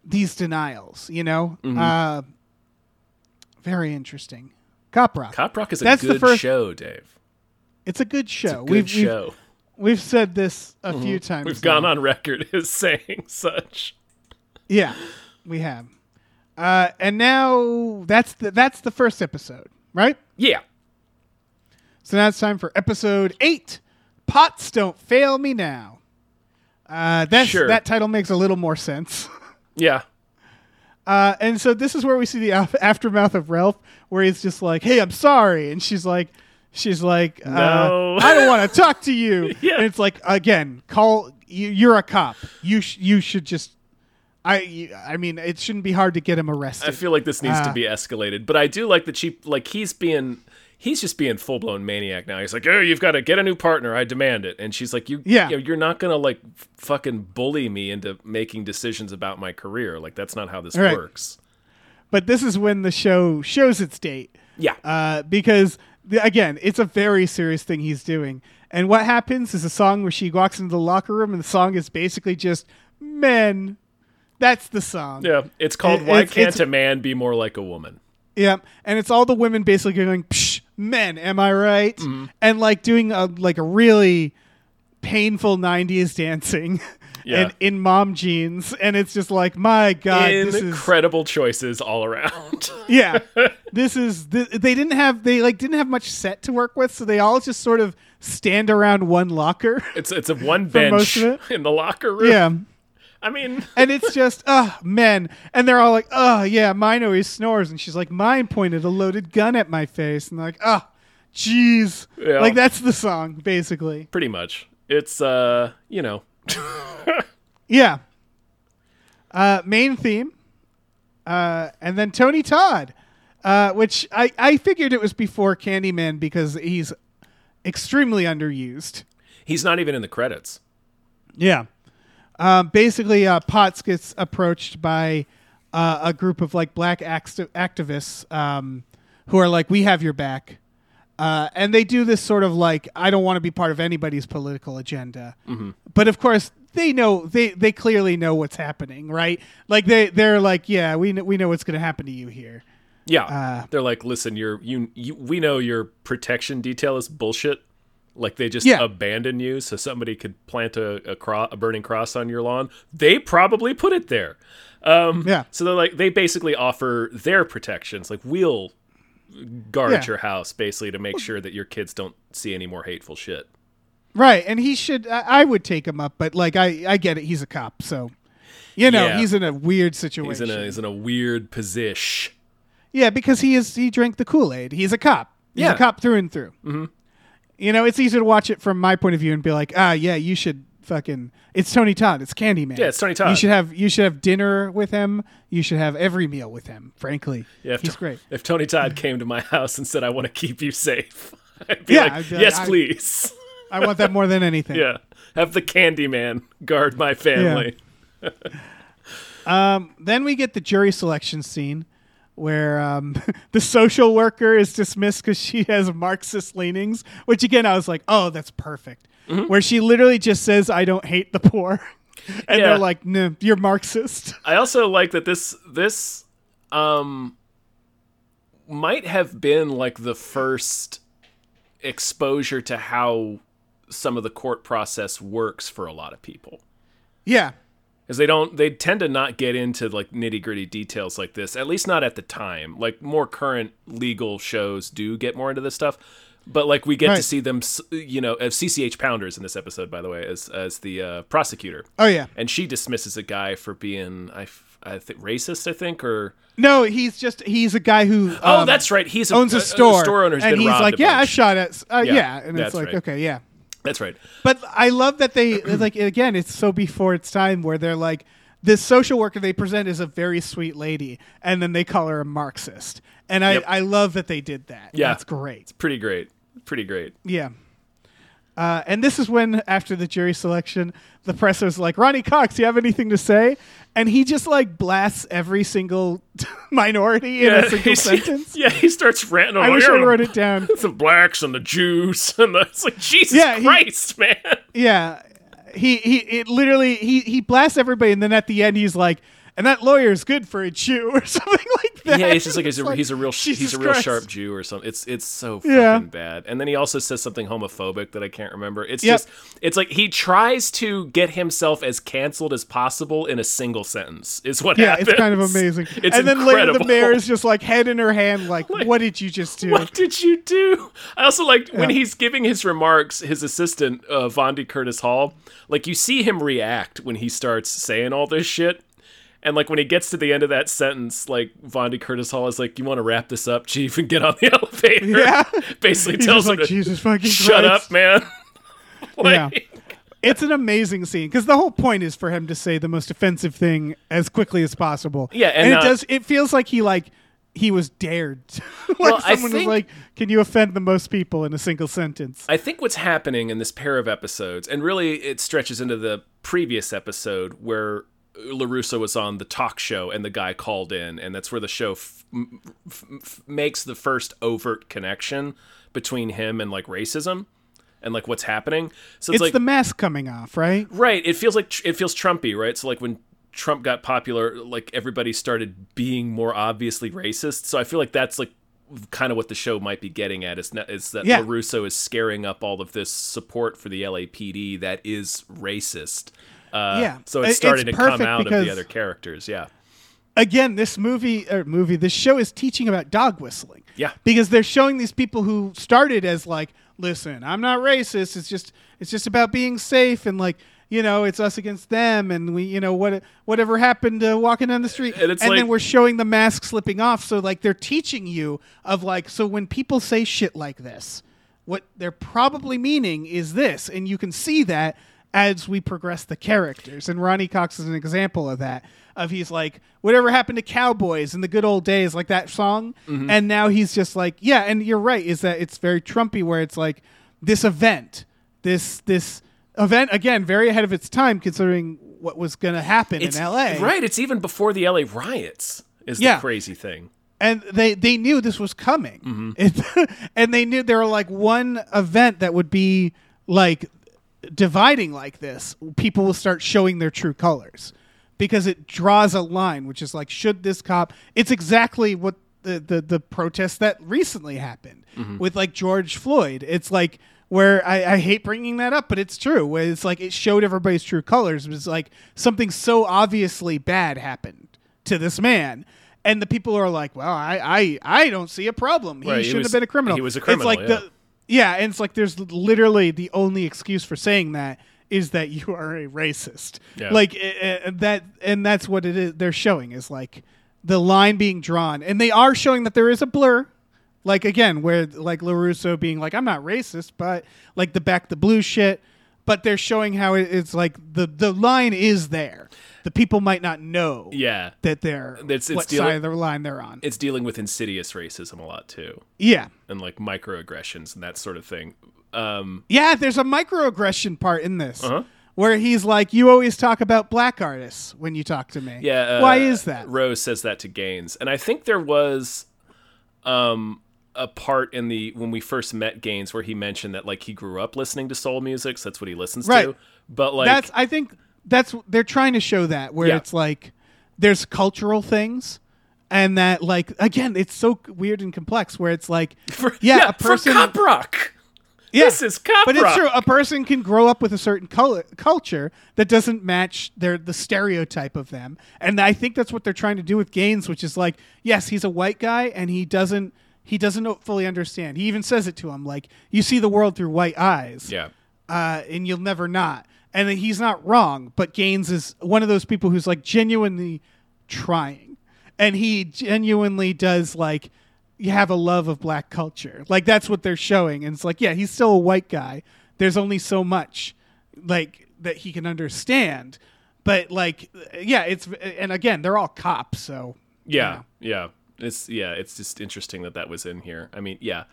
these denials. You know, very interesting. Cop Rock. Cop Rock is a good show, Dave. It's a good show. It's a good show. We've said this a few times. We've gone on record as saying such. Yeah, we have. And now that's the first episode, right? Yeah. So now it's time for episode 8. Potts Don't Fail Me Now. That title makes a little more sense. Yeah. And so this is where we see the aftermath of Ralph, where he's just like, hey, I'm sorry. And she's like, She's like, no. I don't want to talk to you. Yeah. And it's like, again, you're a cop. You should just. I mean, it shouldn't be hard to get him arrested. I feel like this needs to be escalated, but I do like that she, like, he's just being full blown maniac now. He's like, oh, you've got to get a new partner. I demand it. And she's like, you know, you're not gonna like fucking bully me into making decisions about my career. Like that's not how this works. But this is when the show shows its date. Yeah. Because again, it's a very serious thing he's doing. And what happens is a song where she walks into the locker room, and the song is basically just men. That's the song. Yeah, it's called Why Can't a Man Be More Like a Woman? Yeah, and it's all the women basically going, psh, men, am I right? Mm-hmm. And like doing a really painful 90s dancing and in mom jeans. And it's just like, my God, incredible choices all around. Yeah, they didn't have much set to work with. So they all just sort of stand around one locker. It's a one bench in the locker room. Yeah. I mean, and it's just, men. And they're all like, oh, yeah, mine always snores. And she's like, mine pointed a loaded gun at my face. And they're like, oh, jeez. Yeah. Like, that's the song, basically. Pretty much. It's, you know. Yeah. Main theme. And then Tony Todd, which I figured it was before Candyman because he's extremely underused. He's not even in the credits. Yeah. Basically, Potts gets approached by a group of like black activists who are like, "We have your back," and they do this sort of like, "I don't want to be part of anybody's political agenda," mm-hmm. but of course they know they clearly know what's happening, right? Like they're like, "Yeah, we know what's going to happen to you here." Yeah, they're like, "Listen, we know your protection detail is bullshit." Like they just abandon you so somebody could plant a burning cross on your lawn. They probably put it there. So they're like, they basically offer their protections. Like we'll guard your house basically to make sure that your kids don't see any more hateful shit. Right. And he should, I would take him up, but like, I get it. He's a cop. So, you know, he's in a weird situation. He's in a weird position. Yeah. Because he drank the Kool-Aid. He's a cop. He's a cop through and through. Mm-hmm. You know, it's easy to watch it from my point of view and be like, you should fucking. It's Tony Todd. It's Candyman. Yeah, it's Tony Todd. You should have dinner with him. You should have every meal with him. Frankly, yeah, he's great. If Tony Todd came to my house and said, "I want to keep you safe," I'd be like, "Yes, please." I want that more than anything. Yeah, have the Candyman guard my family. Yeah. Then we get the jury selection scene. Where the social worker is dismissed because she has Marxist leanings, which again, I was like, oh, that's perfect. Mm-hmm. Where she literally just says, I don't hate the poor. And they're like, no, you're Marxist. I also like that this might have been like the first exposure to how some of the court process works for a lot of people. Yeah. Because they tend to not get into like nitty gritty details like this, at least not at the time. Like more current legal shows do get more into this stuff, but like we get to see them, you know, as CCH Pounders in this episode, by the way, as the prosecutor. Oh yeah, and she dismisses a guy for being I think racist. I think or no, he's a guy who that's right, he owns a store. A store owner's and been he's robbed like, I shot at and it's like right. Okay, yeah. That's right. But I love that they, like, again, it's so before its time where they're like, this social worker they present is a very sweet lady, and then they call her a Marxist. And I love that they did that. Yeah. That's great. It's pretty great. Pretty great. Yeah. And this is when, after the jury selection, the presser's like, Ronnie Cox, do you have anything to say? And he just, like, blasts every single minority in a single sentence. Yeah, he starts ranting on I wrote it down. The blacks and the Jews. And it's like, Jesus Christ, man. Yeah. He blasts everybody, and then at the end he's like, and that lawyer's good for a Jew or something like that. Yeah, he's just like, he's a real sharp Jew or something. It's so fucking bad. And then he also says something homophobic that I can't remember. It's just, it's like he tries to get himself as canceled as possible in a single sentence is what happens. Yeah, it's kind of amazing. It's and incredible. Then later the mayor is just like head in her hand like, what did you just do? What did you do? I also like when he's giving his remarks, his assistant, Vondie Curtis-Hall, like you see him react when he starts saying all this shit. And, like, when he gets to the end of that sentence, like, Vondie Curtis-Hall is like, you want to wrap this up, Chief, and get on the elevator? Yeah. Basically tells him, like, Jesus fucking shut up, man. Like, yeah. It's an amazing scene, because the whole point is for him to say the most offensive thing as quickly as possible. Yeah, and it does. It feels like he was dared. Like, well, someone was like, can you offend the most people in a single sentence? I think what's happening in this pair of episodes, and really it stretches into the previous episode where LaRusso was on the talk show and the guy called in, and that's where the show makes the first overt connection between him and, like, racism and, like, what's happening. So it's like the mask coming off, right? Right. It feels like it feels Trumpy, right? So, like, when Trump got popular, like, everybody started being more obviously racist. So I feel like that's, like, kind of what the show might be getting at is that LaRusso is scaring up all of this support for the LAPD that is racist. So it's starting to come out of the other characters. Yeah. Again, this show is teaching about dog whistling. Yeah. Because they're showing these people who started as like, listen, I'm not racist. It's just about being safe and, like, you know, it's us against them, and we, you know, whatever happened to walking down the street. And then we're showing the mask slipping off. So, like, they're teaching you of, like, so when people say shit like this, what they're probably meaning is this. And you can see that as we progress the characters. And Ronnie Cox is an example of that, of he's like, whatever happened to cowboys in the good old days, like that song. Mm-hmm. And now he's just like, yeah, and you're right, is that it's very Trumpy where it's like this event, again, very ahead of its time, considering what was going to happen in LA. Right. It's even before the LA riots is the crazy thing. And they knew this was coming. Mm-hmm. And they knew there were, like, one event that would be, like, dividing like this. People will start showing their true colors because it draws a line, which is like, should this cop... It's exactly what the protests that recently happened with, like, George Floyd. It's like... Where I hate bringing that up, but it's true. Where it's like it showed everybody's true colors. It was like something so obviously bad happened to this man, and the people are like, "Well, I don't see a problem. He shouldn't have been a criminal. He was a criminal." It's like and it's like there's literally the only excuse for saying that is that you are a racist. Yeah. Like that, and that's what it is. They're showing is like the line being drawn, and they are showing that there is a blur. Like, again, where, like, LaRusso being like, I'm not racist, but, like, the back the blue shit. But they're showing how it's, like, the line is there. The people might not know that they're side of the line they're on. It's dealing with insidious racism a lot, too. Yeah. And, like, microaggressions and that sort of thing. There's a microaggression part in this. Uh-huh. Where he's like, you always talk about black artists when you talk to me. Yeah. Why is that? Rose says that to Gaines. And I think there was... a part in when we first met Gaines where he mentioned that, like, he grew up listening to soul music, so that's what he listens to. But, like, I think they're trying to show that where it's like there's cultural things, and that, like, again, it's so weird and complex where it's like a person for Cop Rock. Yeah, this is Cop Rock. But it's true. A person can grow up with a certain culture that doesn't match the stereotype of them, and I think that's what they're trying to do with Gaines, which is like, yes, he's a white guy and he doesn't fully understand. He even says it to him, like, you see the world through white eyes. Yeah. And you'll never not. And he's not wrong, but Gaines is one of those people who's, like, genuinely trying. And he genuinely does, like, you have a love of black culture. Like, that's what they're showing. And it's like, yeah, he's still a white guy. There's only so much, like, that he can understand. But, like, yeah, and again, they're all cops, so. Yeah, you know. Yeah. It's just interesting that was in here. I mean, yeah.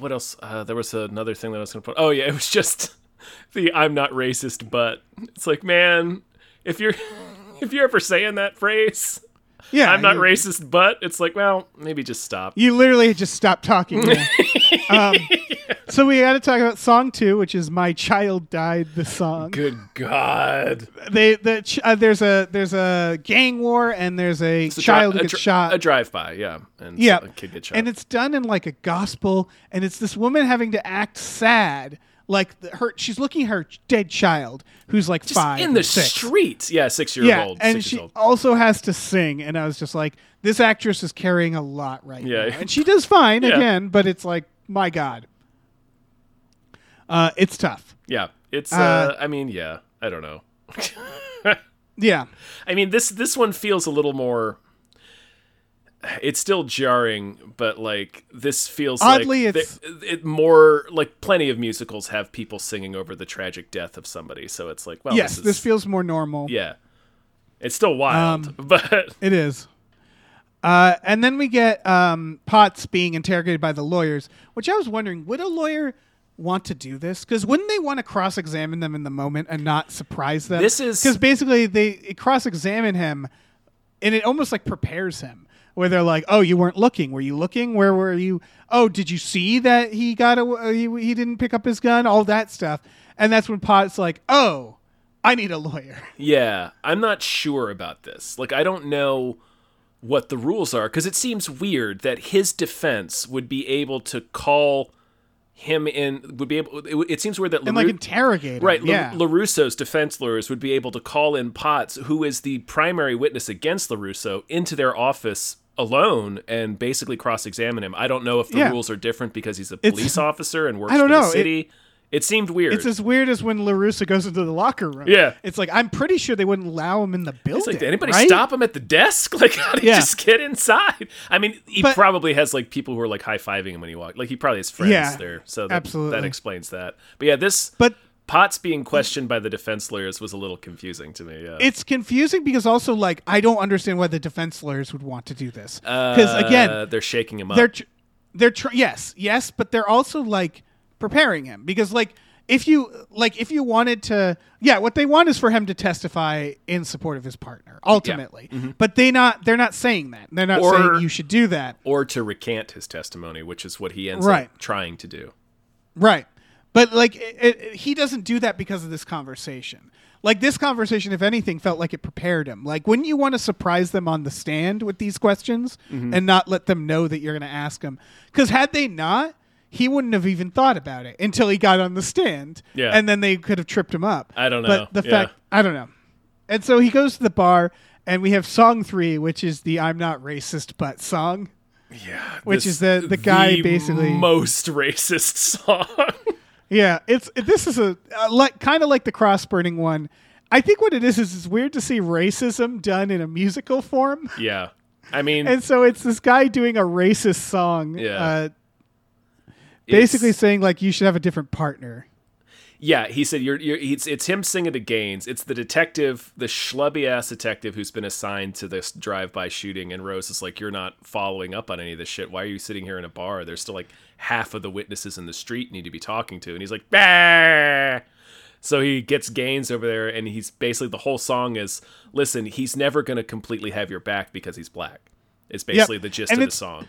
What else? There was another thing that I was going to put. Oh yeah, it was just the I'm not racist, but it's like, man, if you're ever saying that phrase, yeah, I'm not racist, but it's like, well, maybe just stop. You literally just stop talking. So we got to talk about song 2, which is "My Child Died." The song. Good God! There's a gang war and there's a child who gets shot. A drive-by, yeah, and a kid gets shot. And it's done in, like, a gospel, and it's this woman having to act sad, like she's looking at her dead child who's like just 5 in the street. Yeah, 6 years old. And she also has to sing, and I was just like, this actress is carrying a lot right now, and she does fine again, but it's like, my God. It's tough. Yeah. It's, I don't know. Yeah. I mean, this one feels a little more... It's still jarring, but like this feels oddly like it's more like plenty of musicals have people singing over the tragic death of somebody. So it's like, well, yes, this feels more normal. Yeah, it's still wild, but it is. And then we get Potts being interrogated by the lawyers, which I was wondering, would a lawyer want to do this? Because wouldn't they want to cross-examine them in the moment and not surprise them? This is because basically they cross-examine him, and it almost like prepares him. Where they're like, oh, you weren't looking. Were you looking? Where were you? Oh, did you see that he got he didn't pick up his gun? All that stuff. And that's when Potts like, oh, I need a lawyer. Yeah, I'm not sure about this. Like, I don't know what the rules are, because it seems weird that his defense would be able to call him in, would be able, it seems weird that and like interrogate him. Right, yeah. LaRusso's defense lawyers would be able to call in Potts, who is the primary witness against LaRusso, into their office alone and basically cross-examine him. I don't know if the rules are different because he's a police officer and works for the city. It seemed weird. It's as weird as when LaRusso goes into the locker room. Yeah. It's like, I'm pretty sure they wouldn't allow him in the building. It's like, did anybody stop him at the desk? Like, how did he just get inside? I mean, he probably has like people who are like high-fiving him when he walks. Like, he probably has friends there. So that explains that. But yeah, Potts being questioned by the defense lawyers was a little confusing to me. Yeah. It's confusing because also like, I don't understand why the defense lawyers would want to do this. Because again, they're shaking him up. Yes, but they're also like, preparing him because if you wanted to what they want is for him to testify in support of his partner ultimately but they're not saying that saying you should do that or to recant his testimony, which is what he ends up trying to do, but like he doesn't do that because of this conversation. Like, this conversation, if anything, felt like it prepared him. Like, wouldn't you want to surprise them on the stand with these questions and not let them know that you're going to ask them? Because had they not, he wouldn't have even thought about it until he got on the stand. Yeah. And then they could have tripped him up. I don't know. But the fact, I don't know. And so he goes to the bar and we have song 3, which is the I'm not racist, but song. Yeah. Which is the guy basically most racist song. Yeah. This is kind of like the cross burning one. I think what it is it's weird to see racism done in a musical form. Yeah. I mean, and so it's this guy doing a racist song. Yeah. Basically saying like you should have a different partner. Yeah, he said it's him singing to Gaines. It's the detective, the schlubby ass detective who's been assigned to this drive-by shooting, and Rose is like, you're not following up on any of this shit. Why are you sitting here in a bar? There's still like half of the witnesses in the street need to be talking to. And he's like, bah! So he gets Gaines over there, and he's basically, the whole song is, listen, he's never going to completely have your back because he's black. It's basically the gist of the song.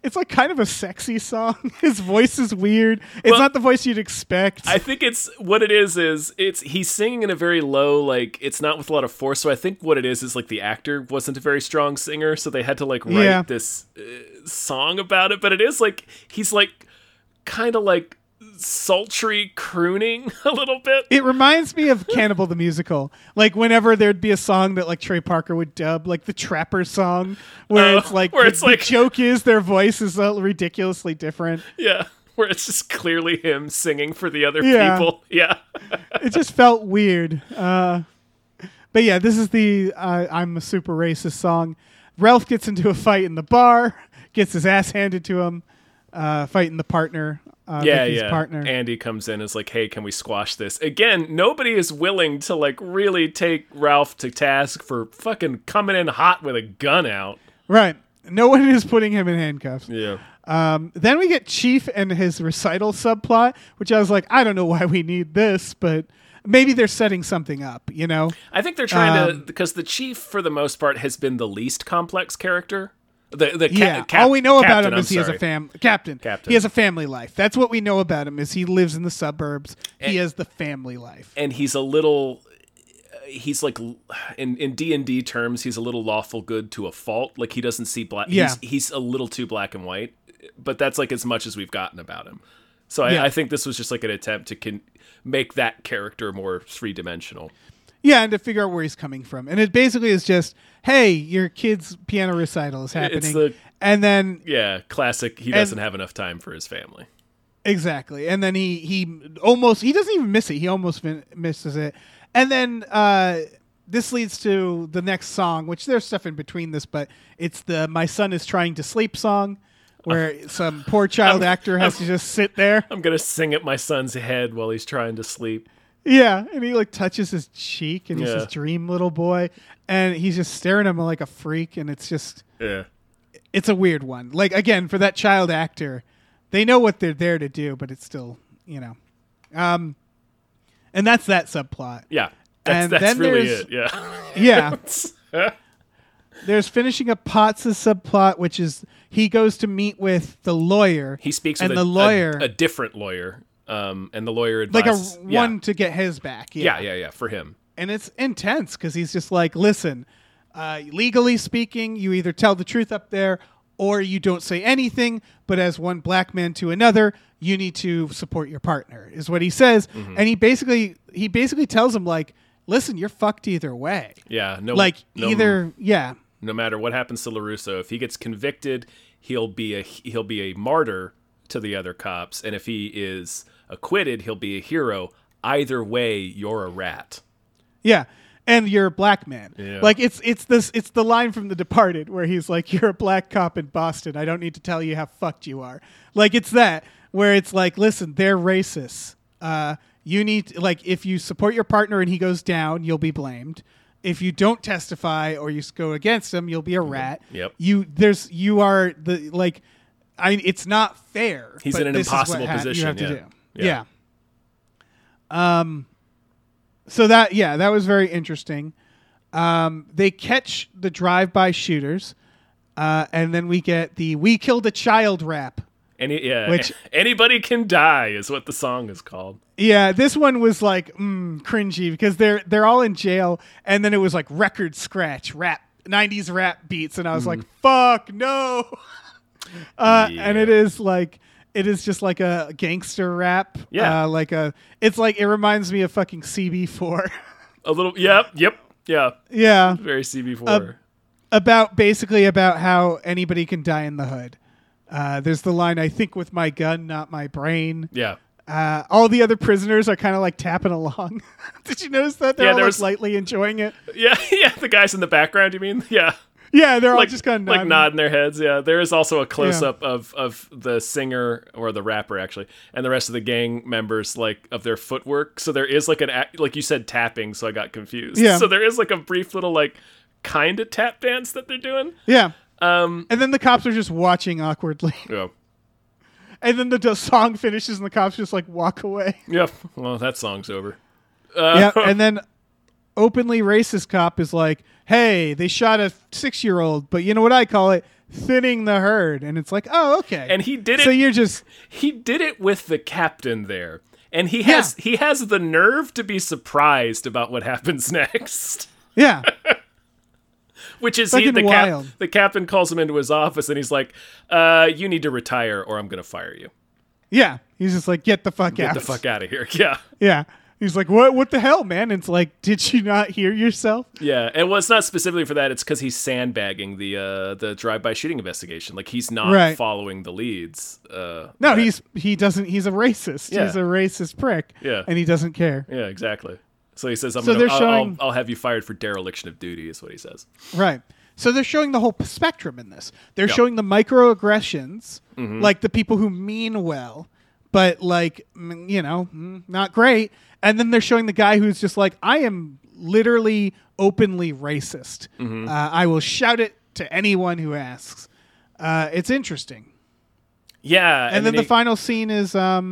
It's like kind of a sexy song. His voice is weird. It's not the voice you'd expect. I think it's what it is he's singing in a very low, like it's not with a lot of force. So I think what it is like the actor wasn't a very strong singer. So they had to like write this song about it. But it is like, he's like kind of like sultry crooning a little bit. It reminds me of Cannibal the Musical. Like whenever there'd be a song that like Trey Parker would dub like the Trapper song where the joke is their voice is ridiculously different. Yeah. Where it's just clearly him singing for the other people. Yeah. It just felt weird. But yeah, this is the I'm a super racist song. Ralph gets into a fight in the bar, gets his ass handed to him, fighting the partner. Vicky's partner. Andy comes in and is like, hey, can we squash this? Again, nobody is willing to like really take Ralph to task for fucking coming in hot with a gun out. Right. No one is putting him in handcuffs. Yeah. Then we get Chief and his recital subplot, which I was like, I don't know why we need this, but maybe they're setting something up, you know? I think they're trying to, because the Chief, for the most part, has been the least complex character. All we know about him is he has a captain. He has a family life. That's what we know about him is he lives in the suburbs. And he has the family life, and he's a little. He's like in D&D terms, he's a little lawful good to a fault. Like he doesn't see black. Yeah. He's a little too black and white, but that's like as much as we've gotten about him. So I think this was just like an attempt to make that character more 3-dimensional. Yeah, and to figure out where he's coming from. And it basically is just, hey, your kid's piano recital is happening. It's classic, he doesn't have enough time for his family. Exactly. And then he doesn't even miss it. He almost misses it. And then this leads to the next song, which there's stuff in between this, but it's the My Son is Trying to Sleep song, where some poor child actor has to just sit there. I'm going to sing at my son's head while he's trying to sleep. Yeah, and he like touches his cheek, and he's this dream little boy, and he's just staring at him like a freak, and it's just... yeah. It's a weird one. Like, again, for that child actor, they know what they're there to do, but it's still, you know. And that's that subplot. Yeah. That's really it. Yeah. Yeah. There's finishing up Potts' subplot, which is he goes to meet with the lawyer. He speaks with a different lawyer. And the lawyer advises. Like one to get his back. Yeah. Yeah, for him. And it's intense because he's just like, listen... legally speaking, you either tell the truth up there or you don't say anything, but as one black man to another, you need to support your partner, is what he says. Mm-hmm. And he basically tells him, like, listen, you're fucked either way. Yeah. No matter what happens to LaRusso, if he gets convicted, he'll be a martyr to the other cops. And if he is acquitted, he'll be a hero. Either way, you're a rat. Yeah. And you're a black man. Yeah. Like it's the line from The Departed where he's like, you're a black cop in Boston. I don't need to tell you how fucked you are. Like it's that where it's like, listen, they're racist. You need, like, if you support your partner and he goes down, you'll be blamed. If you don't testify or you go against him, you'll be a rat. Yep. It's not fair. He's in an impossible position. Yeah. So that was very interesting. They catch the drive-by shooters, and then we get the "We Killed a Child" rap. Which anybody can die is what the song is called. Yeah, this one was like cringy because they're all in jail, and then it was like record scratch rap, 90s rap beats, and I was like, "Fuck no!" And it is like. It is just like a gangster rap. Yeah. It reminds me of fucking CB4. A little. Yep. Yeah. Yeah. Very CB4. About how anybody can die in the hood. There's the line, I think with my gun, not my brain. Yeah. All the other prisoners are kind of like tapping along. Did you notice that? They're all like lightly enjoying it. Yeah. Yeah. The guys in the background, you mean? Yeah. Yeah, they're all just kind of nodding their heads. Yeah, there is also a close-up of the singer or the rapper actually, and the rest of the gang members of their footwork. So there is like you said, tapping. So I got confused. Yeah. So there is like a brief little kind of tap dance that they're doing. Yeah. And then the cops are just watching awkwardly. Yeah. And then the song finishes, and the cops just walk away. Yep. Yeah. Well, that song's over. And then openly racist cop is like, hey, they shot a 6-year-old, but you know what I call it? Thinning the herd. And it's like, oh, okay. And he did it. So he did it with the captain there. And he has the nerve to be surprised about what happens next. Yeah. Which is the captain calls him into his office and he's like, you need to retire or I'm going to fire you. Yeah. He's just like, get the fuck out of here. Yeah. Yeah. He's like, what the hell, man? And it's like, did you not hear yourself? Yeah. And well, it's not specifically for that. It's because he's sandbagging the drive-by shooting investigation. Like, he's not following the leads. No, that... he's a racist. Yeah. He's a racist prick. Yeah. And he doesn't care. Yeah, exactly. So he says, I'll have you fired for dereliction of duty is what he says. Right. So they're showing the whole spectrum in this. They're showing the microaggressions, like the people who mean well, but not great. And then they're showing the guy who's just like, I am literally openly racist. Mm-hmm. I will shout it to anyone who asks. It's interesting. Yeah. And then the final scene is... what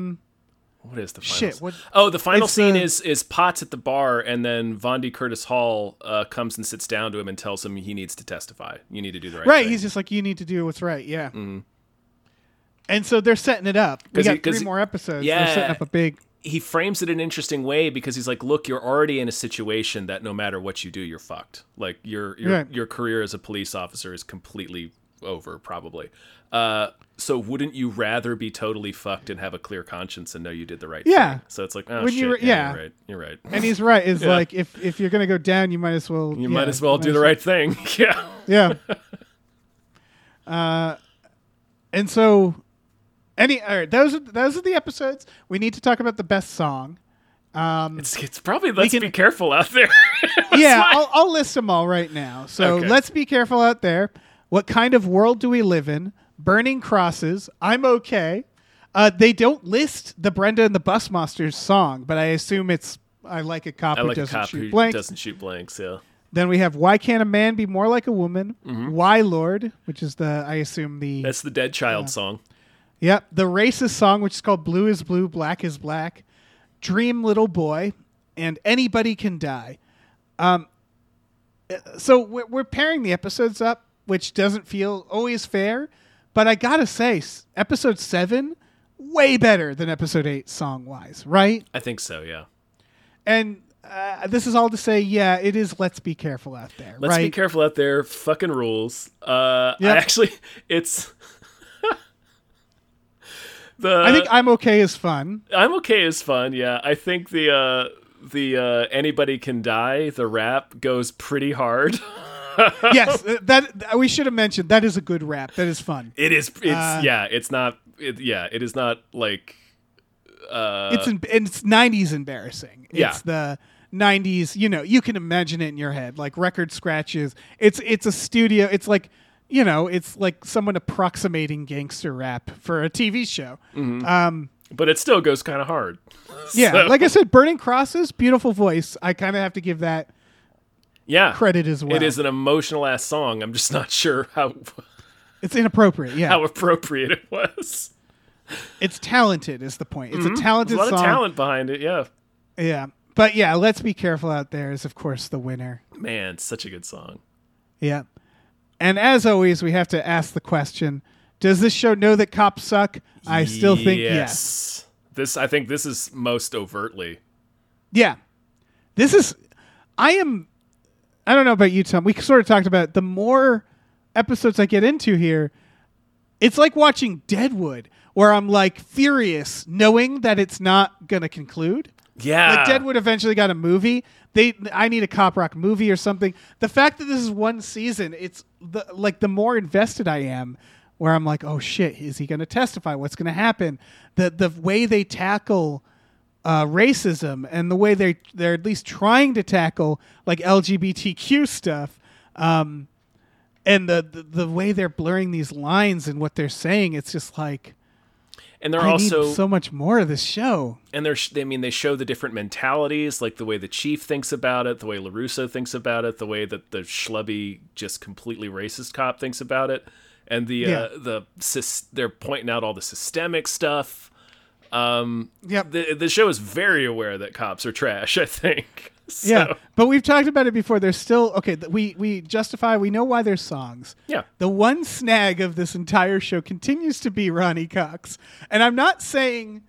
is the final scene? The final scene is Potts at the bar, and then Vondie Curtis-Hall comes and sits down to him and tells him he needs to testify. You need to do the right thing. Right. He's just like, you need to do what's right. Yeah. Mm-hmm. And so they're setting it up. We got three more episodes. Yeah. They're setting up a big... He frames it in an interesting way because he's like, look, you're already in a situation that no matter what you do, you're fucked. Like your career as a police officer is completely over probably. So wouldn't you rather be totally fucked and have a clear conscience and know you did the right thing? So it's like, oh, when shit. You're right. And he's right. It's like, if you're going to go down, you might as well. You might as well do the right thing. Yeah. Yeah. And so... All right, those are the episodes. We need to talk about the best song. It's probably let's be careful out there. Yeah, I'll list them all right now. So okay. Let's be careful out there. What kind of world do we live in? Burning crosses. I'm okay. They don't list the Brenda and the Bus Monsters song, but I assume it's I like a cop who doesn't shoot blanks. Yeah. Then we have Why Can't a Man Be More Like a Woman? Mm-hmm. Why Lord, which is that's the Dead Child song. Yep. The racist song, which is called Blue is Blue, Black is Black. Dream Little Boy, and Anybody Can Die. So we're pairing the episodes up, which doesn't feel always fair. But I gotta say, episode 7, way better than episode 8 song-wise, right? I think so, yeah. And this is all to say, yeah, it is Let's Be Careful Out There, Let's be careful out there, fucking rules. Yep. I think I'm okay is fun. I'm okay is fun, yeah. I think the Anybody Can Die, the rap, goes pretty hard. Yes, that we should have mentioned. That is a good rap. That is fun. It is. It is not like. It's 90s embarrassing. Yeah. It's the 90s. You know, you can imagine it in your head, like record scratches. It's a studio. It's like. You know, it's like someone approximating gangster rap for a TV show. Mm-hmm. But it still goes kind of hard. Yeah. So. Like I said, Burning Crosses, beautiful voice. I kind of have to give that credit as well. It is an emotional ass song. I'm just not sure how... It's inappropriate, yeah. How appropriate it was. It's talented is the point. It's a talented song. There's a lot of talent behind it, yeah. Yeah. But yeah, Let's Be Careful Out There is, of course, the winner. Man, it's such a good song. Yeah. And as always, we have to ask the question, does this show know that cops suck? I still think yes. I think this is most overtly. Yeah. I don't know about you, Tom. We sort of talked about it. The more episodes I get into here, it's like watching Deadwood, where I'm like furious, knowing that it's not going to conclude. Yeah. Like Deadwood eventually got a movie. I need a Cop Rock movie or something. The fact that this is one season, it's the more invested I am, where I'm like, oh shit, is he going to testify? What's going to happen? The way they tackle racism and the way they're at least trying to tackle like LGBTQ stuff, and the way they're blurring these lines and what they're saying, it's just like. And they're also so much more of this show. And they show the different mentalities, like the way the chief thinks about it, the way LaRusso thinks about it, the way that the schlubby, just completely racist cop thinks about it, and they're pointing out all the systemic stuff. The show is very aware that cops are trash, I think. So. Yeah, but we've talked about it before. There's still we justify. We know why there's songs. Yeah. The one snag of this entire show continues to be Ronnie Cox, and I'm not saying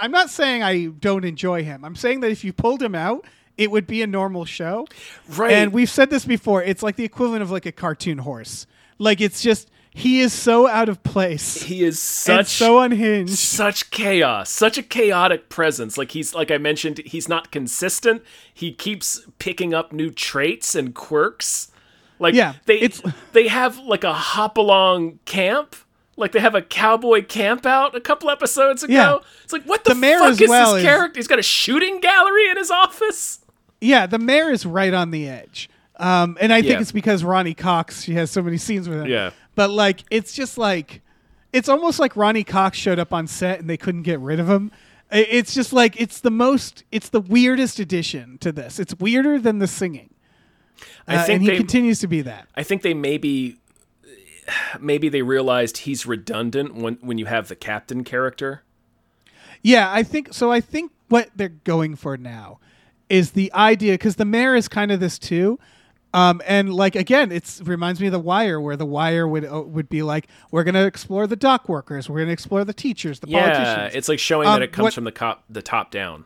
I don't enjoy him. I'm saying that if you pulled him out, it would be a normal show. Right. And we've said this before. It's like the equivalent of like a cartoon horse. Like it's just. He is so out of place. He is so unhinged. Such chaos. Such a chaotic presence. Like he's like I mentioned, he's not consistent. He keeps picking up new traits and quirks. Like they have like a hop-along camp. Like they have a cowboy camp out a couple episodes ago. Yeah. It's like what the mayor fuck is this character? He's got a shooting gallery in his office. Yeah, the mayor is right on the edge. And I think it's because Ronnie Cox, she has so many scenes with him. Yeah. But like, it's just like, it's almost like Ronnie Cox showed up on set and they couldn't get rid of him. It's just like, it's the weirdest addition to this. It's weirder than the singing. I think he continues to be that. I think they maybe they realized he's redundant when you have the captain character. Yeah, I think so. I think what they're going for now is the idea, because the mayor is kind of this too. And like, again, it reminds me of The Wire, where The Wire would be like, we're going to explore the dock workers. We're going to explore the teachers, the politicians. Yeah, it's like showing that it comes from the top down.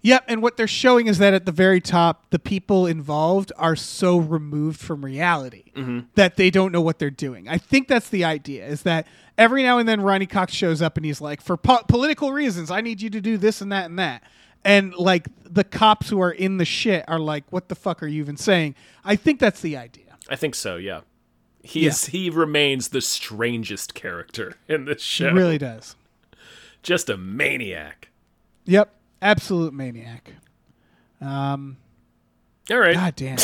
Yep. Yeah, and what they're showing is that at the very top, the people involved are so removed from reality that they don't know what they're doing. I think that's the idea, is that every now and then Ronnie Cox shows up and he's like, for political reasons, I need you to do this and that and that. And like the cops who are in the shit are like, what the fuck are you even saying? I think that's the idea. I think so, yeah. He remains the strangest character in this show. He really does. Just a maniac. Yep. Absolute maniac. All right. God damn.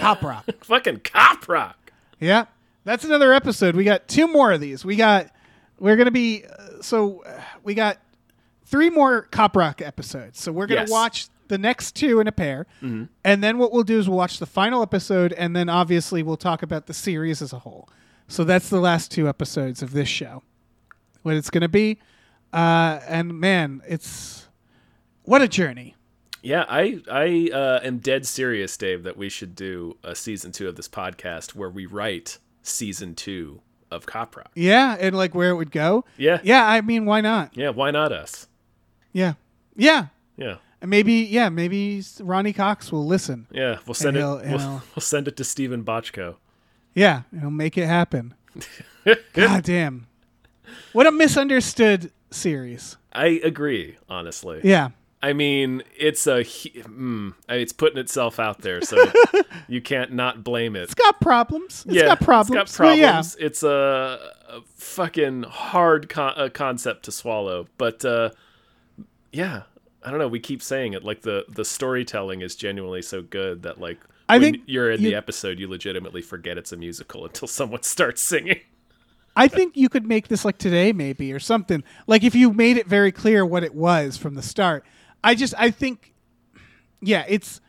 Cop Rock. Fucking Cop Rock. Yeah. That's another episode. We got two more of these. We're going to be, we got three more Cop Rock episodes. So we're going to watch the next two in a pair. Mm-hmm. And then what we'll do is we'll watch the final episode. And then obviously we'll talk about the series as a whole. So that's the last two episodes of this show. What it's going to be. And man, it's what a journey. Yeah, I am dead serious, Dave, that we should do a season 2 of this podcast where we write season 2 of Cop Rock. Yeah, and like where it would go. Yeah. Yeah, I mean, why not? Yeah, why not us? Yeah. Yeah. Yeah. And maybe Ronnie Cox will listen. Yeah, we'll send it. We'll send it to Stephen Bochco. Yeah, and he'll make it happen. God damn. What a misunderstood series. I agree, honestly. Yeah. I mean, it's putting itself out there, so you can't not blame it. It's got problems. It's got problems. Well, yeah. It's a fucking hard concept to swallow. But yeah, I don't know. We keep saying it. Like the storytelling is genuinely so good that like I think you're in the episode, you legitimately forget it's a musical until someone starts singing. I think you could make this like today maybe or something. Like if you made it very clear what it was from the start. I think it's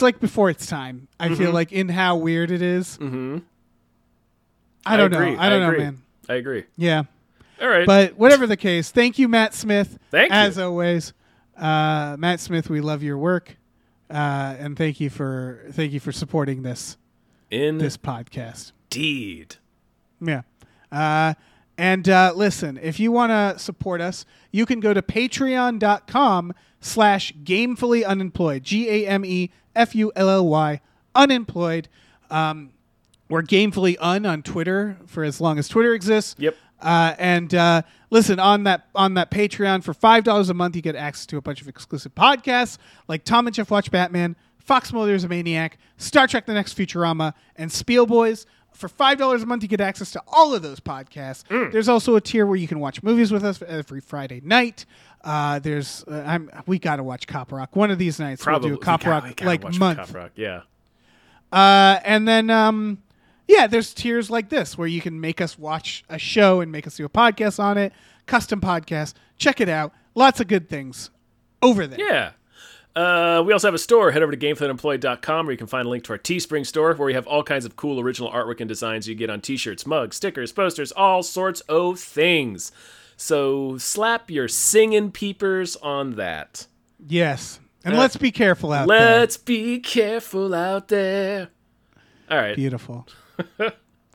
like before its time. I feel like in how weird it is. Mm-hmm. I don't know. I don't know, man. I agree. Yeah. All right. But whatever the case, thank you, Matt Smith. As always, Matt Smith, we love your work. And thank you for supporting this podcast. Indeed. Yeah. And listen, if you want to support us, you can go to patreon.com/gamefullyunemployed, GAMEFULLY unemployed. We're Gamefully on Twitter for as long as Twitter exists. Yep. And listen, on that Patreon for $5 a month, you get access to a bunch of exclusive podcasts like Tom and Jeff Watch Batman, Fox Mulder is a Maniac, Star Trek The Next Futurama, and Spiel Boys. For $5 a month, you get access to all of those podcasts. Mm. There's also a tier where you can watch movies with us every Friday night. We got to watch Cop Rock one of these nights. Probably. We'll do a Cop Rock like month. Cop Rock, yeah. And then, there's tiers like this where you can make us watch a show and make us do a podcast on it. Custom podcast. Check it out. Lots of good things over there. Yeah. We also have a store. Head over to gamefullyunemployed.com where you can find a link to our Teespring store where we have all kinds of cool original artwork and designs you get on t-shirts, mugs, stickers, posters, all sorts of things. So slap your singing peepers on that. Yes. And let's be careful out there. Let's be careful out there. All right. Beautiful.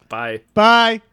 Bye. Bye.